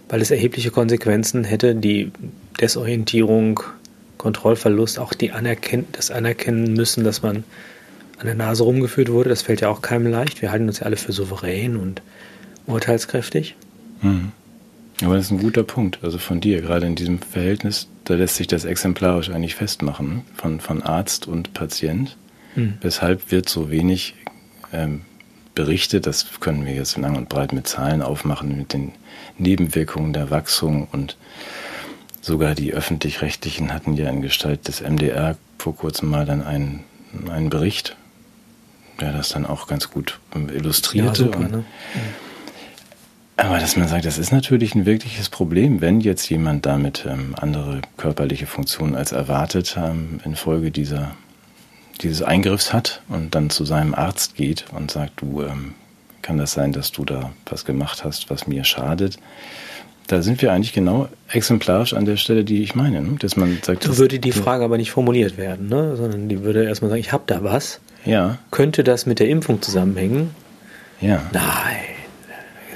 weil es erhebliche Konsequenzen hätte, die Desorientierung, Kontrollverlust, auch die Anerken- das Anerkennen müssen, dass man an der Nase rumgeführt wurde, das fällt ja auch keinem leicht. Wir halten uns ja alle für souverän und urteilskräftig. Mhm. Aber das ist ein guter Punkt, also von dir, gerade in diesem Verhältnis, da lässt sich das exemplarisch eigentlich festmachen, von, von Arzt und Patient. Mhm. Weshalb wird so wenig ähm, berichtet, das können wir jetzt lang und breit mit Zahlen aufmachen, mit den Nebenwirkungen der Wachstum, und sogar die Öffentlich-Rechtlichen hatten ja in Gestalt des M D R vor kurzem mal dann einen, einen Bericht, der das dann auch ganz gut illustrierte. Ja, super, und, ne? Ja. Aber dass man sagt, das ist natürlich ein wirkliches Problem, wenn jetzt jemand damit ähm, andere körperliche Funktionen als erwartet ähm, infolge dieser, dieses Eingriffs hat und dann zu seinem Arzt geht und sagt, du, ähm, kann das sein, dass du da was gemacht hast, was mir schadet? Da sind wir eigentlich genau exemplarisch an der Stelle, die ich meine. Ne? Dass man sagt, so würde die Frage aber nicht formuliert werden, ne? Sondern die würde erstmal sagen, ich habe da was. Ja. Könnte das mit der Impfung zusammenhängen? Ja. Nein.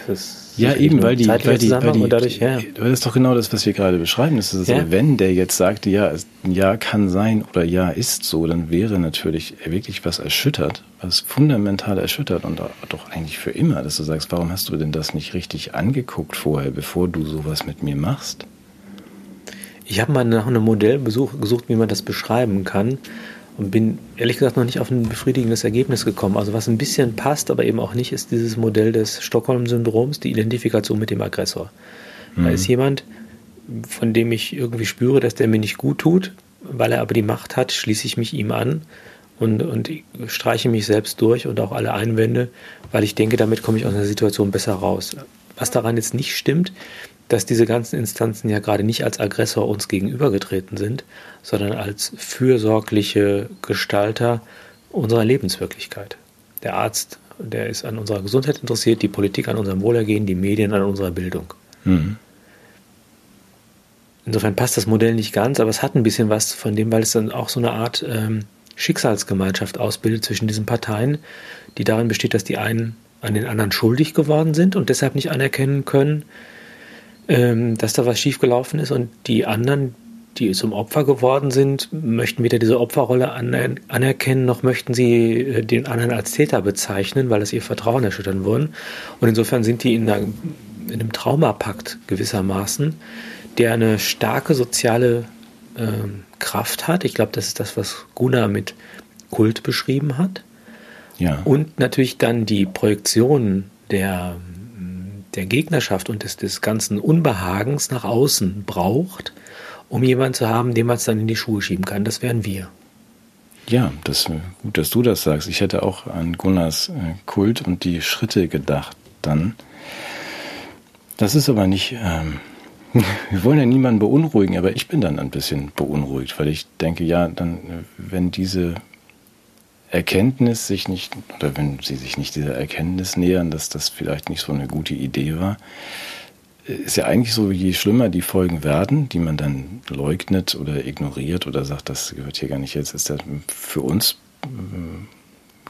Das ist ja, eben, weil die, weil die, weil die dadurch, ja. Das ist doch genau das, was wir gerade beschreiben. Das ist, ja. Wenn der jetzt sagte, ja, es, ja kann sein oder ja ist so, dann wäre natürlich wirklich was erschüttert, was fundamental erschüttert und doch eigentlich für immer, dass du sagst, warum hast du denn das nicht richtig angeguckt vorher, bevor du sowas mit mir machst? Ich habe mal nach einem Modell gesucht, wie man das beschreiben kann, und bin ehrlich gesagt noch nicht auf ein befriedigendes Ergebnis gekommen. Also was ein bisschen passt, aber eben auch nicht, ist dieses Modell des Stockholm-Syndroms, die Identifikation mit dem Aggressor. Mhm. Da ist jemand, von dem ich irgendwie spüre, dass der mir nicht gut tut, weil er aber die Macht hat, schließe ich mich ihm an und, und streiche mich selbst durch und auch alle Einwände, weil ich denke, damit komme ich aus einer Situation besser raus. Was daran jetzt nicht stimmt, dass diese ganzen Instanzen ja gerade nicht als Aggressor uns gegenübergetreten sind, sondern als fürsorgliche Gestalter unserer Lebenswirklichkeit. Der Arzt, der ist an unserer Gesundheit interessiert, die Politik an unserem Wohlergehen, die Medien an unserer Bildung. Mhm. Insofern passt das Modell nicht ganz, aber es hat ein bisschen was von dem, weil es dann auch so eine Art ähm, Schicksalsgemeinschaft ausbildet zwischen diesen Parteien, die darin besteht, dass die einen an den anderen schuldig geworden sind und deshalb nicht anerkennen können, dass da was schiefgelaufen ist, und die anderen, die zum Opfer geworden sind, möchten weder diese Opferrolle anerkennen, noch möchten sie den anderen als Täter bezeichnen, weil das ihr Vertrauen erschüttern würde. Und insofern sind die in, einer, in einem Traumapakt gewissermaßen, der eine starke soziale äh, Kraft hat. Ich glaube, das ist das, was Gunnar mit Kult beschrieben hat. Ja. Und natürlich dann die Projektion der der Gegnerschaft und des, des ganzen Unbehagens nach außen braucht, um jemanden zu haben, den man es dann in die Schuhe schieben kann. Das wären wir. Ja, das, gut, dass du das sagst. Ich hätte auch an Gunnars äh, Kult und die Schritte gedacht dann. Das ist aber nicht... Ähm, wir wollen ja niemanden beunruhigen, aber ich bin dann ein bisschen beunruhigt, weil ich denke, ja, dann, wenn diese... Erkenntnis sich nicht, oder wenn sie sich nicht dieser Erkenntnis nähern, dass das vielleicht nicht so eine gute Idee war, ist ja eigentlich so, je schlimmer die Folgen werden, die man dann leugnet oder ignoriert oder sagt, das gehört hier gar nicht jetzt, ist das für uns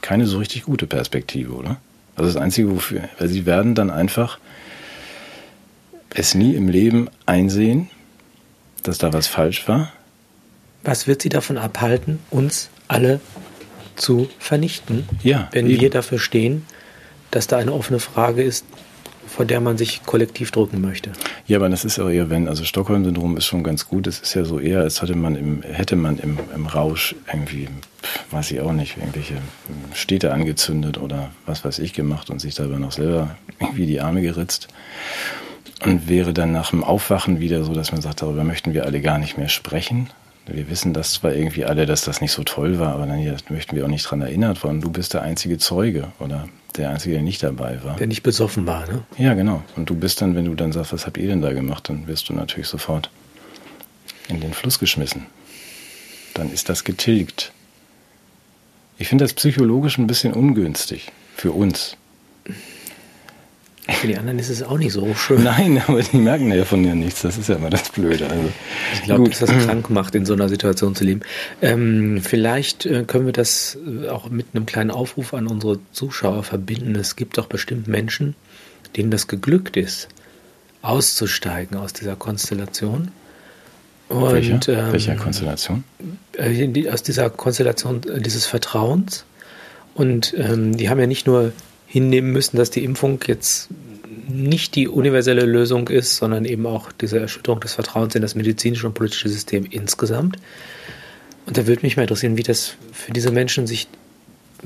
keine so richtig gute Perspektive, oder? Also das Einzige, wofür, weil sie werden dann einfach es nie im Leben einsehen, dass da was falsch war. Was wird sie davon abhalten, uns alle zu vernichten, ja, wenn eben wir dafür stehen, dass da eine offene Frage ist, vor der man sich kollektiv drücken möchte? Ja, aber das ist auch eher, wenn, also Stockholm-Syndrom ist schon ganz gut, es ist ja so eher, als hätte man im, hätte man im, im Rausch irgendwie, weiß ich auch nicht, irgendwelche Städte angezündet oder was weiß ich gemacht und sich dabei noch selber irgendwie die Arme geritzt. Und wäre dann nach dem Aufwachen wieder so, dass man sagt, darüber möchten wir alle gar nicht mehr sprechen. Wir wissen das zwar irgendwie alle, dass das nicht so toll war, aber dann hier möchten wir auch nicht dran erinnert worden. Du bist der einzige Zeuge oder der einzige, der nicht dabei war. Der nicht besoffen war, ne? Ja, genau. Und du bist dann, wenn du dann sagst, was habt ihr denn da gemacht, dann wirst du natürlich sofort in den Fluss geschmissen. Dann ist das getilgt. Ich finde das psychologisch ein bisschen ungünstig für uns. Für die anderen ist es auch nicht so schön. Nein, aber die merken ja von dir nichts. Das ist ja immer das Blöde. Also, ich glaube, dass das krank macht, in so einer Situation zu leben. Ähm, vielleicht können wir das auch mit einem kleinen Aufruf an unsere Zuschauer verbinden. Es gibt doch bestimmt Menschen, denen das geglückt ist, auszusteigen aus dieser Konstellation. Und, Welche? Ähm, Welcher Konstellation? Äh, aus dieser Konstellation dieses Vertrauens. Und ähm, die haben ja nicht nur hinnehmen müssen, dass die Impfung jetzt nicht die universelle Lösung ist, sondern eben auch diese Erschütterung des Vertrauens in das medizinische und politische System insgesamt. Und da würde mich mal interessieren, wie das für diese Menschen sich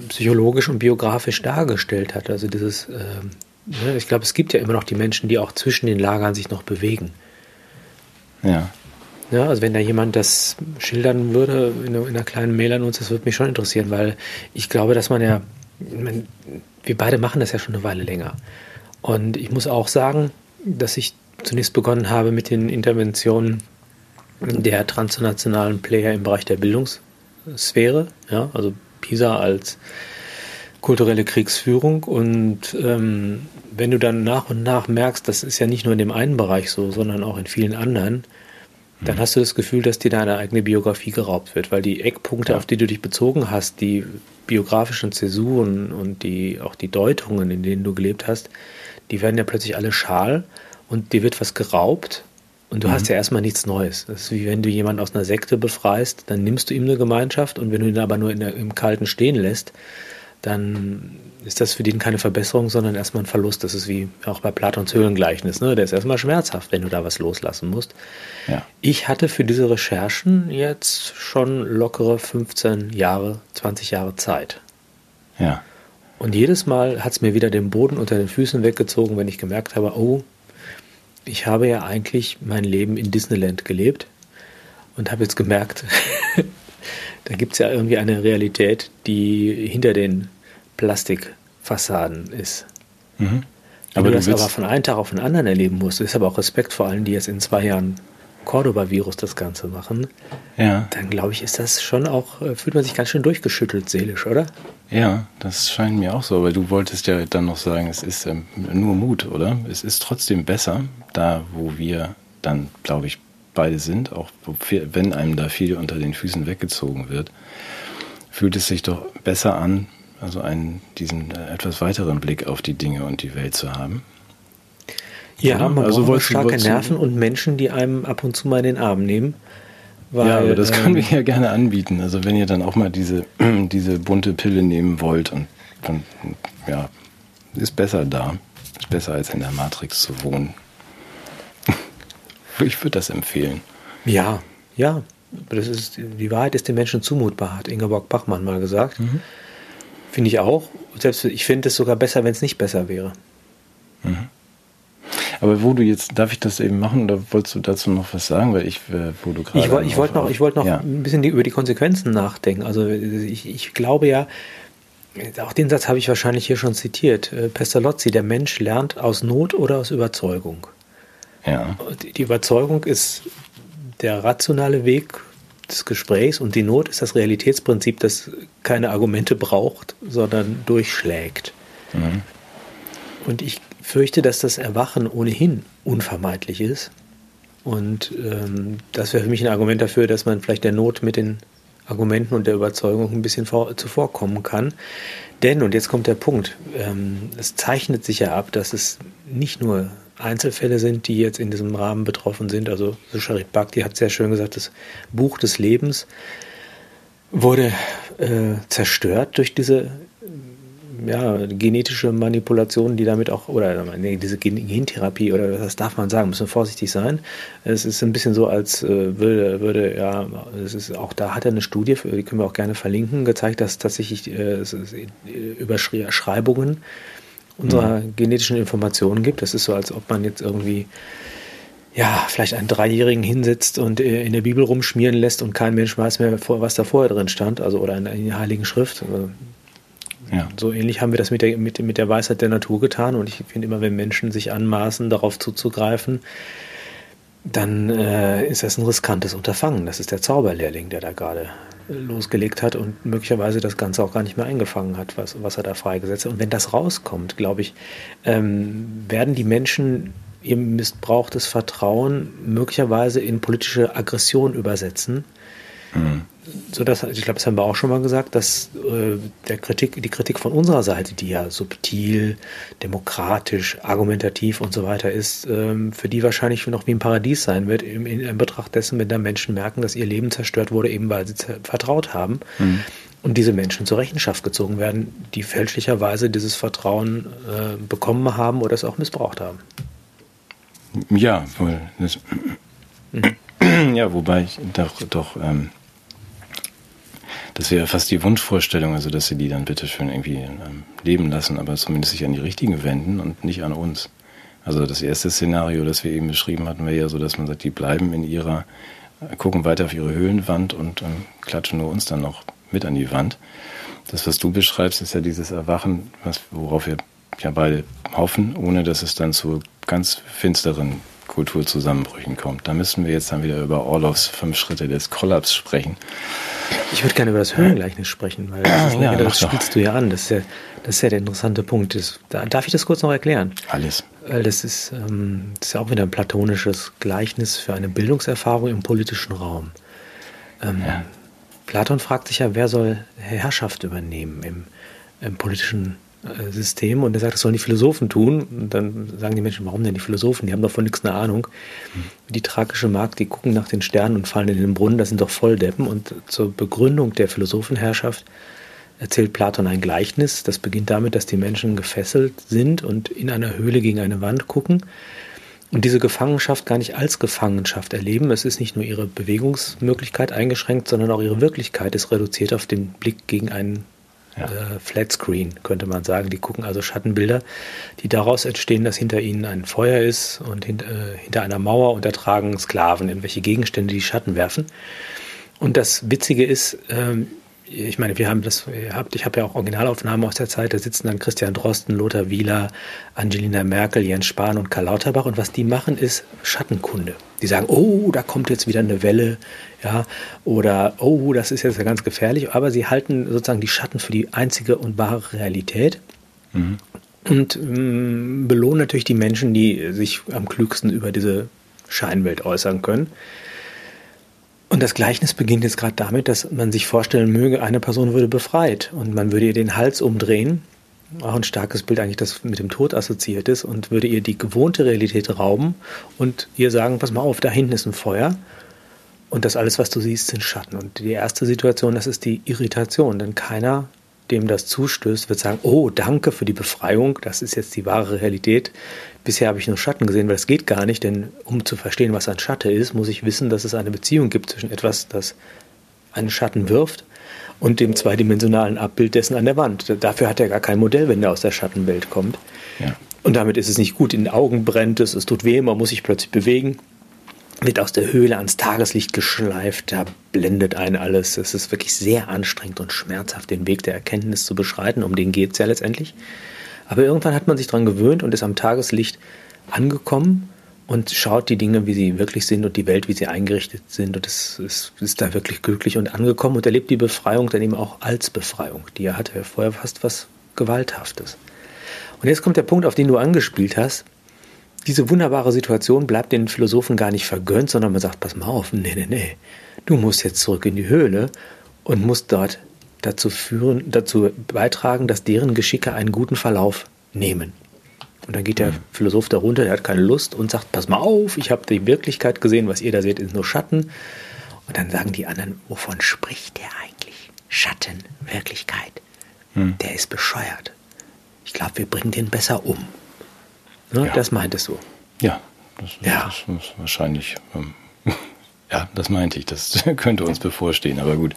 psychologisch und biografisch dargestellt hat. Also dieses, äh, ich glaube, es gibt ja immer noch die Menschen, die auch zwischen den Lagern sich noch bewegen. Ja. Ja, also wenn da jemand das schildern würde in einer kleinen Mail an uns, das würde mich schon interessieren, weil ich glaube, dass man ja, man, wir beide machen das ja schon eine Weile länger. Und ich muss auch sagen, dass ich zunächst begonnen habe mit den Interventionen der transnationalen Player im Bereich der Bildungssphäre, ja, also PISA als kulturelle Kriegsführung. Und ähm, wenn du dann nach und nach merkst, das ist ja nicht nur in dem einen Bereich so, sondern auch in vielen anderen, dann hast du das Gefühl, dass dir deine eigene Biografie geraubt wird, weil die Eckpunkte, ja, auf die du dich bezogen hast, die biografischen Zäsuren und die, auch die Deutungen, in denen du gelebt hast, die werden ja plötzlich alle schal und dir wird was geraubt und du mhm. hast ja erstmal nichts Neues. Das ist wie wenn du jemanden aus einer Sekte befreist, dann nimmst du ihm eine Gemeinschaft und wenn du ihn aber nur in der, im Kalten stehen lässt, dann ist das für den keine Verbesserung, sondern erstmal ein Verlust. Das ist wie auch bei Platons Höhlengleichnis, ne? Der ist erstmal schmerzhaft, wenn du da was loslassen musst. Ja. Ich hatte für diese Recherchen jetzt schon lockere fünfzehn Jahre, zwanzig Jahre Zeit. Ja. Und jedes Mal hat es mir wieder den Boden unter den Füßen weggezogen, wenn ich gemerkt habe, oh, ich habe ja eigentlich mein Leben in Disneyland gelebt und habe jetzt gemerkt, da gibt es ja irgendwie eine Realität, die hinter den Plastikfassaden ist. Mhm. Aber du das aber von einem Tag auf den anderen erleben musst, ist aber auch Respekt vor allen, die jetzt in zwei Jahren Cordoba-Virus das Ganze machen, ja, dann glaube ich, ist das schon auch, fühlt man sich ganz schön durchgeschüttelt seelisch, oder? Ja, das scheint mir auch so, aber du wolltest ja dann noch sagen, es ist ähm, nur Mut, oder? Es ist trotzdem besser, da wo wir dann, glaube ich, beide sind, auch wenn einem da viel unter den Füßen weggezogen wird, fühlt es sich doch besser an, also einen, diesen etwas weiteren Blick auf die Dinge und die Welt zu haben. Ja, ja man also braucht starke Nerven und Menschen, die einem ab und zu mal in den Arm nehmen. Weil, ja, aber das können wir ja gerne anbieten. Also wenn ihr dann auch mal diese, diese bunte Pille nehmen wollt, und dann, ja, ist besser da. Ist besser, als in der Matrix zu wohnen. Ich würde das empfehlen. Ja, ja. Das ist, die Wahrheit ist den Menschen zumutbar, hat Ingeborg Bachmann mal gesagt. Mhm. Finde ich auch. Selbst ich finde es sogar besser, wenn es nicht besser wäre. Mhm. Aber wo du jetzt, darf ich das eben machen oder wolltest du dazu noch was sagen? Weil ich, wo du gerade. Ich, ich wollte noch, ich wollt noch ja. ein bisschen die, über die Konsequenzen nachdenken. Also ich, ich glaube ja, auch den Satz habe ich wahrscheinlich hier schon zitiert. Pestalozzi, der Mensch lernt aus Not oder aus Überzeugung. Ja. Die Überzeugung ist der rationale Weg des Gesprächs und die Not ist das Realitätsprinzip, das keine Argumente braucht, sondern durchschlägt. Mhm. Und ich fürchte, dass das Erwachen ohnehin unvermeidlich ist. Und ähm, das wäre für mich ein Argument dafür, dass man vielleicht der Not mit den Argumenten und der Überzeugung ein bisschen vor, zuvorkommen kann. Denn, und jetzt kommt der Punkt, ähm, es zeichnet sich ja ab, dass es nicht nur Einzelfälle sind, die jetzt in diesem Rahmen betroffen sind. Also Sucharit Bhakti hat sehr schön gesagt, das Buch des Lebens wurde äh, zerstört durch diese ja, genetische Manipulation, die damit auch, oder nee, diese Gentherapie, oder das darf man sagen, müssen wir vorsichtig sein. Es ist ein bisschen so, als würde, würde ja, es ist auch da hat er eine Studie, die können wir auch gerne verlinken, gezeigt, dass tatsächlich äh, Überschreibungen unserer mhm. genetischen Informationen gibt. Das ist so, als ob man jetzt irgendwie ja, vielleicht einen Dreijährigen hinsetzt und äh, in der Bibel rumschmieren lässt und kein Mensch weiß mehr, was da vorher drin stand, also oder in, in der Heiligen Schrift. Also, ja. So ähnlich haben wir das mit der, mit, mit der Weisheit der Natur getan. Und ich finde immer, wenn Menschen sich anmaßen, darauf zuzugreifen, dann äh, ist das ein riskantes Unterfangen. Das ist der Zauberlehrling, der da gerade losgelegt hat und möglicherweise das Ganze auch gar nicht mehr eingefangen hat, was, was er da freigesetzt hat. Und wenn das rauskommt, glaube ich, ähm, werden die Menschen ihr missbrauchtes Vertrauen möglicherweise in politische Aggression übersetzen. Mhm. So, dass, ich glaube, das haben wir auch schon mal gesagt, dass äh, der Kritik, die Kritik von unserer Seite, die ja subtil, demokratisch, argumentativ und so weiter ist, ähm, für die wahrscheinlich noch wie ein Paradies sein wird, in, in Betracht dessen, wenn da Menschen merken, dass ihr Leben zerstört wurde, eben weil sie vertraut haben mhm. und diese Menschen zur Rechenschaft gezogen werden, die fälschlicherweise dieses Vertrauen äh, bekommen haben oder es auch missbraucht haben. Ja, wohl. Das mhm. ja, wobei ich doch... doch ähm das wäre fast die Wunschvorstellung, also dass sie die dann bitte schön irgendwie leben lassen, aber zumindest sich an die Richtigen wenden und nicht an uns. Also das erste Szenario, das wir eben beschrieben hatten, wäre ja so, dass man sagt, die bleiben in ihrer, gucken weiter auf ihre Höhlenwand und ähm, klatschen nur uns dann noch mit an die Wand. Das, was du beschreibst, ist ja dieses Erwachen, was, worauf wir ja beide hoffen, ohne dass es dann zu ganz finsteren Kulturzusammenbrüchen kommt. Da müssen wir jetzt dann wieder über Orlovs fünf Schritte des Kollaps sprechen. Ich würde gerne über das Höhlengleichnis sprechen, weil das, ja, ja, das spielst du ja an. Das ist ja, das ist ja der interessante Punkt. Das, darf ich das kurz noch erklären? Alles. Weil das ist, ähm, das ist ja auch wieder ein platonisches Gleichnis für eine Bildungserfahrung im politischen Raum. Ähm, ja. Platon fragt sich ja, wer soll Herrschaft übernehmen im, im politischen System, und er sagt, das sollen die Philosophen tun. Und dann sagen die Menschen, warum denn die Philosophen? Die haben doch von nichts eine Ahnung. Die thrakische Magd, die gucken nach den Sternen und fallen in den Brunnen, das sind doch Volldeppen. Und zur Begründung der Philosophenherrschaft erzählt Platon ein Gleichnis. Das beginnt damit, dass die Menschen gefesselt sind und in einer Höhle gegen eine Wand gucken und diese Gefangenschaft gar nicht als Gefangenschaft erleben. Es ist nicht nur ihre Bewegungsmöglichkeit eingeschränkt, sondern auch ihre Wirklichkeit ist reduziert auf den Blick gegen einen Ja. Flatscreen, könnte man sagen. Die gucken also Schattenbilder, die daraus entstehen, dass hinter ihnen ein Feuer ist und hint, äh, hinter einer Mauer, und da tragen Sklaven irgendwelche Gegenstände, die Schatten werfen. Und das Witzige ist, ähm, ich meine, wir haben das, ihr habt, ich habe ja auch Originalaufnahmen aus der Zeit, da sitzen dann Christian Drosten, Lothar Wieler, Angelina Merkel, Jens Spahn und Karl Lauterbach, und was die machen, ist Schattenkunde. Die sagen, oh, da kommt jetzt wieder eine Welle, ja, oder oh, das ist jetzt ganz gefährlich, aber sie halten sozusagen die Schatten für die einzige und wahre Realität mhm. und ähm, belohnen natürlich die Menschen, die sich am klügsten über diese Scheinwelt äußern können. Und das Gleichnis beginnt jetzt gerade damit, dass man sich vorstellen möge, eine Person würde befreit und man würde ihr den Hals umdrehen, auch ein starkes Bild eigentlich, das mit dem Tod assoziiert ist, und würde ihr die gewohnte Realität rauben und ihr sagen, pass mal auf, da hinten ist ein Feuer und das alles, was du siehst, sind Schatten. Und die erste Situation, das ist die Irritation, denn keiner, dem das zustößt, wird sagen, oh, danke für die Befreiung, das ist jetzt die wahre Realität. Bisher habe ich nur Schatten gesehen, weil es geht gar nicht, denn um zu verstehen, was ein Schatten ist, muss ich wissen, dass es eine Beziehung gibt zwischen etwas, das einen Schatten wirft, und dem zweidimensionalen Abbild dessen an der Wand. Dafür hat er gar kein Modell, wenn er aus der Schattenwelt kommt. Ja. Und damit ist es nicht gut, in den Augen brennt es, es tut weh, man muss sich plötzlich bewegen, wird aus der Höhle ans Tageslicht geschleift, da blendet einen alles. Es ist wirklich sehr anstrengend und schmerzhaft, den Weg der Erkenntnis zu beschreiten, um den geht es ja letztendlich. Aber irgendwann hat man sich daran gewöhnt und ist am Tageslicht angekommen und schaut die Dinge, wie sie wirklich sind, und die Welt, wie sie eingerichtet sind, und es ist, ist da wirklich glücklich und angekommen und erlebt die Befreiung dann eben auch als Befreiung. Die er hatte ja vorher fast was Gewalthaftes. Und jetzt kommt der Punkt, auf den du angespielt hast. Diese wunderbare Situation bleibt den Philosophen gar nicht vergönnt, sondern man sagt, pass mal auf, nee, nee, nee, du musst jetzt zurück in die Höhle und musst dort dazu führen, dazu beitragen, dass deren Geschicke einen guten Verlauf nehmen. Und dann geht der Philosoph da runter, der hat keine Lust und sagt, pass mal auf, ich habe die Wirklichkeit gesehen, was ihr da seht, ist nur Schatten. Und dann sagen die anderen, wovon spricht der eigentlich? Schatten, Wirklichkeit. Hm. Der ist bescheuert. Ich glaube, wir bringen den besser um. Ne? Ja. Das meintest du? Ja, das, ja. das, das ist wahrscheinlich. Ähm, ja, das meinte ich. Das könnte uns bevorstehen, aber gut.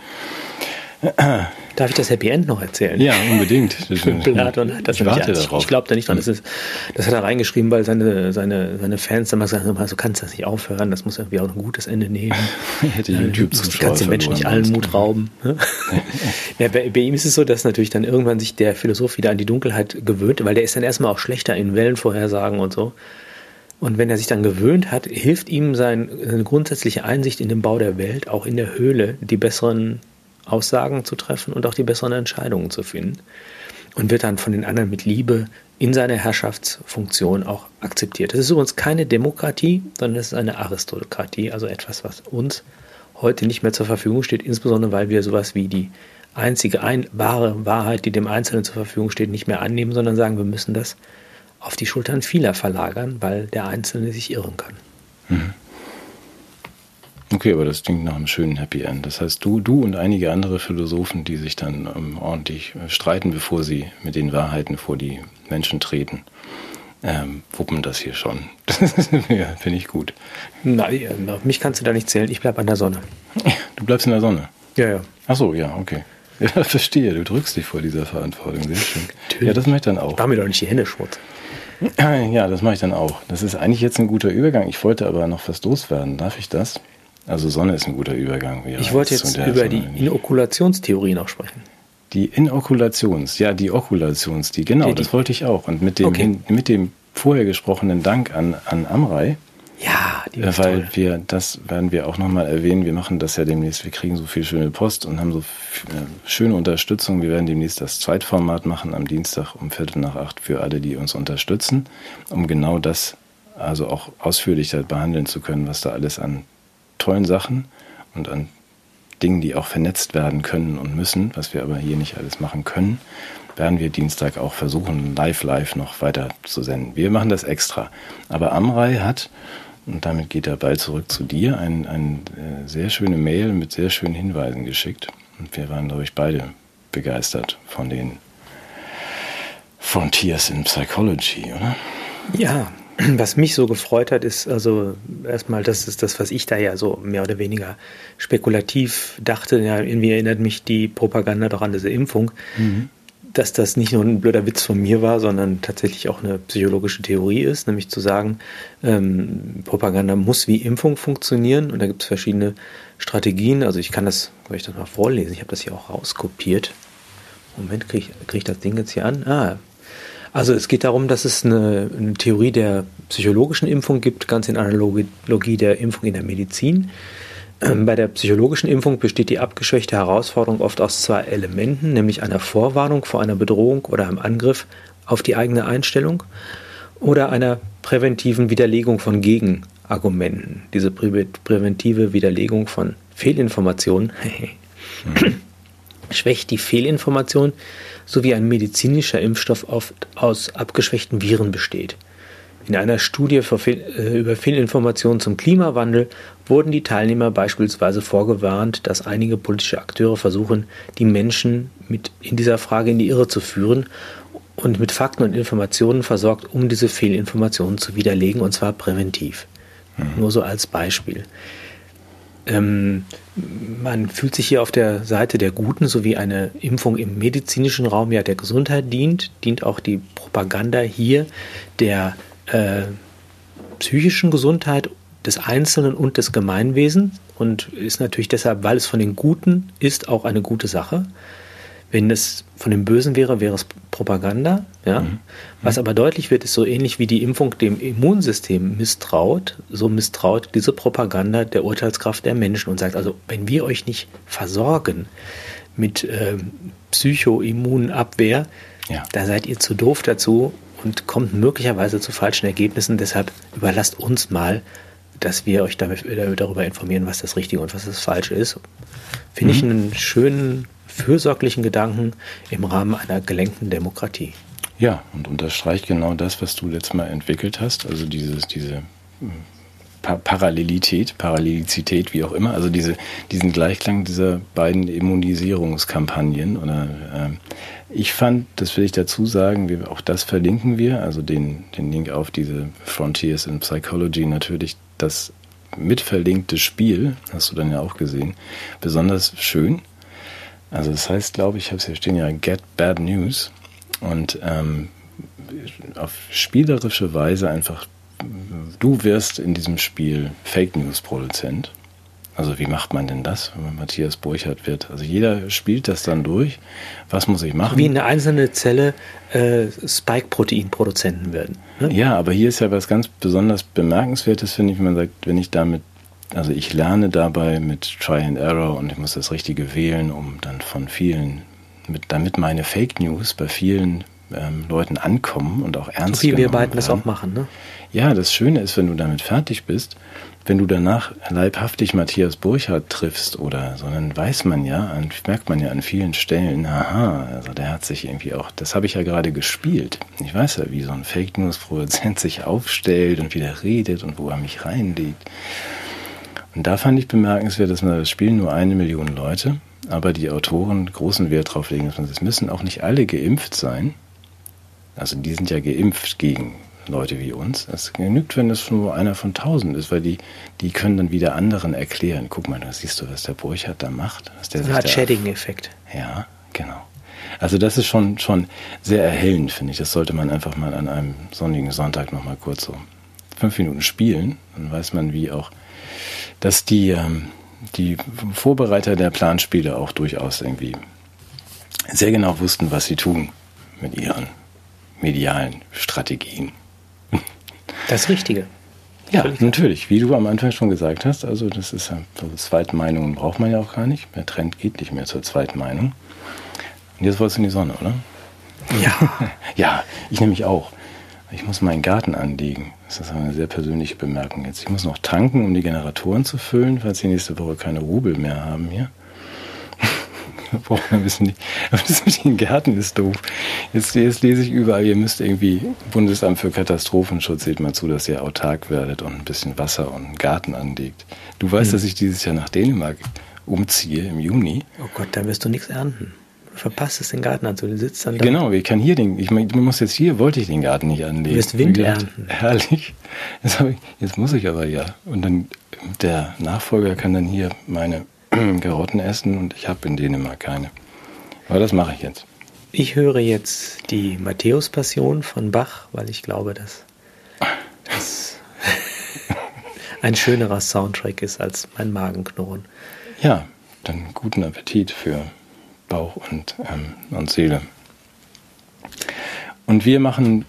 Darf ich das Happy End noch erzählen? Ja, unbedingt. Platon hat das ich warte darauf. Ich, ich glaube da nicht dran. Das, ist, das hat er reingeschrieben, weil seine, seine, seine Fans dann mal gesagt haben, du kannst das nicht aufhören, das muss irgendwie auch ein gutes Ende nehmen. Hätte ja, YouTube du kannst den Menschen nicht allen Mut rauben. Ja, bei, bei ihm ist es so, dass natürlich dann irgendwann sich der Philosoph wieder an die Dunkelheit gewöhnt, weil der ist dann erstmal auch schlechter in Wellenvorhersagen und so. Und wenn er sich dann gewöhnt hat, hilft ihm sein, seine grundsätzliche Einsicht in den Bau der Welt, auch in der Höhle, die besseren Aussagen zu treffen und auch die besseren Entscheidungen zu finden und wird dann von den anderen mit Liebe in seiner Herrschaftsfunktion auch akzeptiert. Das ist übrigens keine Demokratie, sondern es ist eine Aristokratie, also etwas, was uns heute nicht mehr zur Verfügung steht, insbesondere weil wir sowas wie die einzige ein- wahre Wahrheit, die dem Einzelnen zur Verfügung steht, nicht mehr annehmen, sondern sagen, wir müssen das auf die Schultern vieler verlagern, weil der Einzelne sich irren kann. Mhm. Okay, aber das klingt nach einem schönen Happy End. Das heißt, du, du und einige andere Philosophen, die sich dann ähm, ordentlich streiten, bevor sie mit den Wahrheiten vor die Menschen treten, ähm, wuppen das hier schon. Ja, finde ich gut. Nein, auf mich kannst du da nicht zählen. Ich bleib an der Sonne. Du bleibst in der Sonne? Ja, ja. Ach so, ja, okay. Ja, verstehe. Du drückst dich vor dieser Verantwortung. Sehr schön. Natürlich. Ja, das mache ich dann auch. Mach mir doch nicht die Hände schmutz. Ja, das mache ich dann auch. Das ist eigentlich jetzt ein guter Übergang. Ich wollte aber noch was loswerden. Darf ich das? Also Sonne ist ein guter Übergang. Ich wollte jetzt über Sonne die Inokulationstheorie noch sprechen. Die Inokulations, ja, die Okulationstheorie, genau, die, die. das wollte ich auch. Und mit dem, okay. mit dem vorher gesprochenen Dank an, an Amrei, ja, die weil toll. wir, das werden wir auch nochmal erwähnen, wir machen das ja demnächst, wir kriegen so viel schöne Post und haben so f- äh, schöne Unterstützung. Wir werden demnächst das Zweitformat machen am Dienstag um Viertel nach acht für alle, die uns unterstützen, um genau das also auch ausführlich halt behandeln zu können, was da alles an tollen Sachen und an Dingen, die auch vernetzt werden können und müssen, was wir aber hier nicht alles machen können, werden wir Dienstag auch versuchen, live, live noch weiter zu senden. Wir machen das extra. Aber Amrei hat, und damit geht er bald zurück zu dir, eine ein, äh, sehr schöne Mail mit sehr schönen Hinweisen geschickt. Und wir waren, glaube ich, beide begeistert von den Frontiers in Psychology, oder? Ja. Was mich so gefreut hat, ist also erstmal, das ist das, was ich da ja so mehr oder weniger spekulativ dachte. Ja, irgendwie erinnert mich die Propaganda doch an diese Impfung, mhm. dass das nicht nur ein blöder Witz von mir war, sondern tatsächlich auch eine psychologische Theorie ist, nämlich zu sagen, ähm, Propaganda muss wie Impfung funktionieren und da gibt es verschiedene Strategien. Also ich kann das, soll ich das mal vorlesen? Ich habe das hier auch rauskopiert. Moment, kriege ich, krieg ich das Ding jetzt hier an? Ah, Also es geht darum, dass es eine, eine Theorie der psychologischen Impfung gibt, ganz in Analogie der Impfung in der Medizin. Ähm, bei der psychologischen Impfung besteht die abgeschwächte Herausforderung oft aus zwei Elementen, nämlich einer Vorwarnung vor einer Bedrohung oder einem Angriff auf die eigene Einstellung oder einer präventiven Widerlegung von Gegenargumenten. Diese prä- präventive Widerlegung von Fehlinformationen schwächt die Fehlinformation, sowie ein medizinischer Impfstoff oft aus abgeschwächten Viren besteht. In einer Studie über Fehlinformationen zum Klimawandel wurden die Teilnehmer beispielsweise vorgewarnt, dass einige politische Akteure versuchen, die Menschen mit in dieser Frage in die Irre zu führen und mit Fakten und Informationen versorgt, um diese Fehlinformationen zu widerlegen, und zwar präventiv. Mhm. Nur so als Beispiel. Ähm, man fühlt sich hier auf der Seite der Guten, so wie eine Impfung im medizinischen Raum ja der Gesundheit dient, dient auch die Propaganda hier der äh, psychischen Gesundheit des Einzelnen und des Gemeinwesens und ist natürlich deshalb, weil es von den Guten ist, auch eine gute Sache. Wenn es von den Bösen wäre, wäre es Propaganda. Ja? Mhm. Was aber deutlich wird, ist so ähnlich wie die Impfung dem Immunsystem misstraut, so misstraut diese Propaganda der Urteilskraft der Menschen und sagt, also wenn wir euch nicht versorgen mit ähm, Psychoimmunabwehr, Ja. Da seid ihr zu doof dazu und kommt möglicherweise zu falschen Ergebnissen. Deshalb überlasst uns mal, dass wir euch damit, darüber informieren, was das Richtige und was das Falsche ist. Finde mhm. ich einen schönen, fürsorglichen Gedanken im Rahmen einer gelenkten Demokratie. Ja, und unterstreicht genau das, was du letztes Mal entwickelt hast. Also dieses, diese pa- Parallelität, Parallelizität, wie auch immer. Also diese, diesen Gleichklang dieser beiden Immunisierungskampagnen. Oder, ähm, ich fand, das will ich dazu sagen, wir, auch das verlinken wir, also den, den Link auf diese Frontiers in Psychology, natürlich das mitverlinkte Spiel, hast du dann ja auch gesehen, besonders schön. Also das heißt, glaube ich, ich habe es hier stehen, ja, Get Bad News. Und ähm, auf spielerische Weise einfach, du wirst in diesem Spiel Fake News Produzent. Also wie macht man denn das, wenn man Matthias Burchardt wird? Also jeder spielt das dann durch. Was muss ich machen? Wie eine einzelne Zelle äh, Spike-Protein-Produzenten werden. Ne? Ja, aber hier ist ja was ganz besonders Bemerkenswertes, finde ich, wenn man sagt, wenn ich damit, also ich lerne dabei mit Try and Error und ich muss das Richtige wählen, um dann von vielen Mit, damit meine Fake News bei vielen ähm, Leuten ankommen und auch ernst genommen werden. So wie wir beiden das auch machen, ne? Ja, das Schöne ist, wenn du damit fertig bist, wenn du danach leibhaftig Matthias Burchardt triffst oder so, dann weiß man ja, an, merkt man ja an vielen Stellen, aha, also der hat sich irgendwie auch, das habe ich ja gerade gespielt. Ich weiß ja, wie so ein Fake News-Produzent sich aufstellt und wie der redet und wo er mich reinlegt. Und da fand ich bemerkenswert, dass man das Spiel nur eine Million Leute, aber die Autoren großen Wert drauf legen. Es müssen auch nicht alle geimpft sein. Also die sind ja geimpft gegen Leute wie uns. Es genügt, wenn das nur einer von tausend ist, weil die, die können dann wieder anderen erklären. Guck mal, da siehst du, was der Burchardt da macht. Was der das hat Shedding-Effekt. Ja, genau. Also das ist schon, schon sehr erhellend, finde ich. Das sollte man einfach mal an einem sonnigen Sonntag nochmal kurz so fünf Minuten spielen. Dann weiß man, wie auch, dass die... Ähm, die Vorbereiter der Planspiele auch durchaus irgendwie sehr genau wussten, was sie tun mit ihren medialen Strategien. Das Richtige. Ja, natürlich. natürlich. Wie du am Anfang schon gesagt hast, also das ist ja, also Zweitmeinungen braucht man ja auch gar nicht. Der Trend geht nicht mehr zur Zweitmeinung. Und jetzt wolltest du in die Sonne, oder? Ja. Ja, ich nämlich auch. Ich muss meinen Garten anlegen. Das ist eine sehr persönliche Bemerkung jetzt. Ich muss noch tanken, um die Generatoren zu füllen, falls die nächste Woche keine Rubel mehr haben hier. Braucht man ein bisschen nicht. Aber das mit den Gärten ist doof. Jetzt, jetzt lese ich überall, ihr müsst irgendwie, Bundesamt für Katastrophenschutz, seht mal zu, dass ihr autark werdet und ein bisschen Wasser und einen Garten anlegt. Du weißt, hm. dass ich dieses Jahr nach Dänemark umziehe im Juni. Oh Gott, da wirst du nichts ernten. Verpasst es, den Garten anzulegen, also sitzt dann da. Genau, ich kann hier den, ich muss jetzt hier, wollte ich den Garten nicht anlegen. Du wirst Wind ernten. Herrlich. Jetzt, ich, jetzt muss ich aber ja. Und dann, der Nachfolger kann dann hier meine Karotten essen und ich habe in Dänemark keine. Aber das mache ich jetzt. Ich höre jetzt die Matthäus-Passion von Bach, weil ich glaube, dass das ein schönerer Soundtrack ist als mein Magenknurren. Ja, dann guten Appetit für Bauch und, ähm, und Seele. Und wir machen,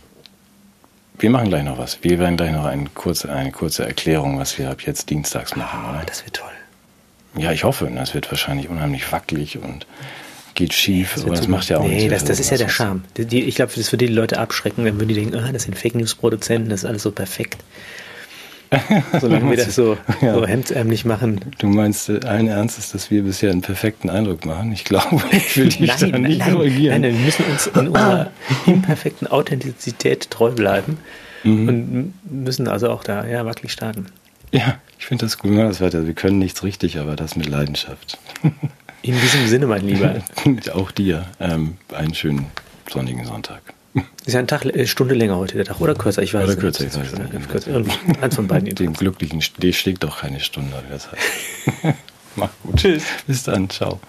wir machen gleich noch was. Wir werden gleich noch eine kurze, eine kurze Erklärung, was wir ab jetzt dienstags machen. Ah, oder? Das wird toll. Ja, ich hoffe. Das wird wahrscheinlich unheimlich wackelig und geht schief. Das aber das macht ja auch nee, nichts. Nee, das, das ist ja der Charme. Die, ich glaube, das würde die Leute abschrecken, wenn die denken, ah, das sind Fake News Produzenten, das ist alles so perfekt. Solange wir das so, ja. so hemdsärmlich machen. Du meinst allen Ernstes, dass wir bisher einen perfekten Eindruck machen? Ich glaube, ich will dich nein, da nicht nein, korrigieren. Nein, wir müssen uns in unserer imperfekten Authentizität treu bleiben mhm. und müssen also auch da ja, wackelig starten. Ja, ich finde das gut. Das weiter. Wir können nichts richtig, aber das mit Leidenschaft. In diesem Sinne, mein Lieber. Auch dir ähm, einen schönen sonnigen Sonntag. Ist ja ein Tag, äh, Stunde länger heute der Tag, oder kürzer, ich weiß Oder kürzer, ich weiß nicht. Eins von beiden. Dem Glücklichen, der schlägt doch keine Stunde, das heißt. Mach gut. Tschüss. Bis dann, ciao.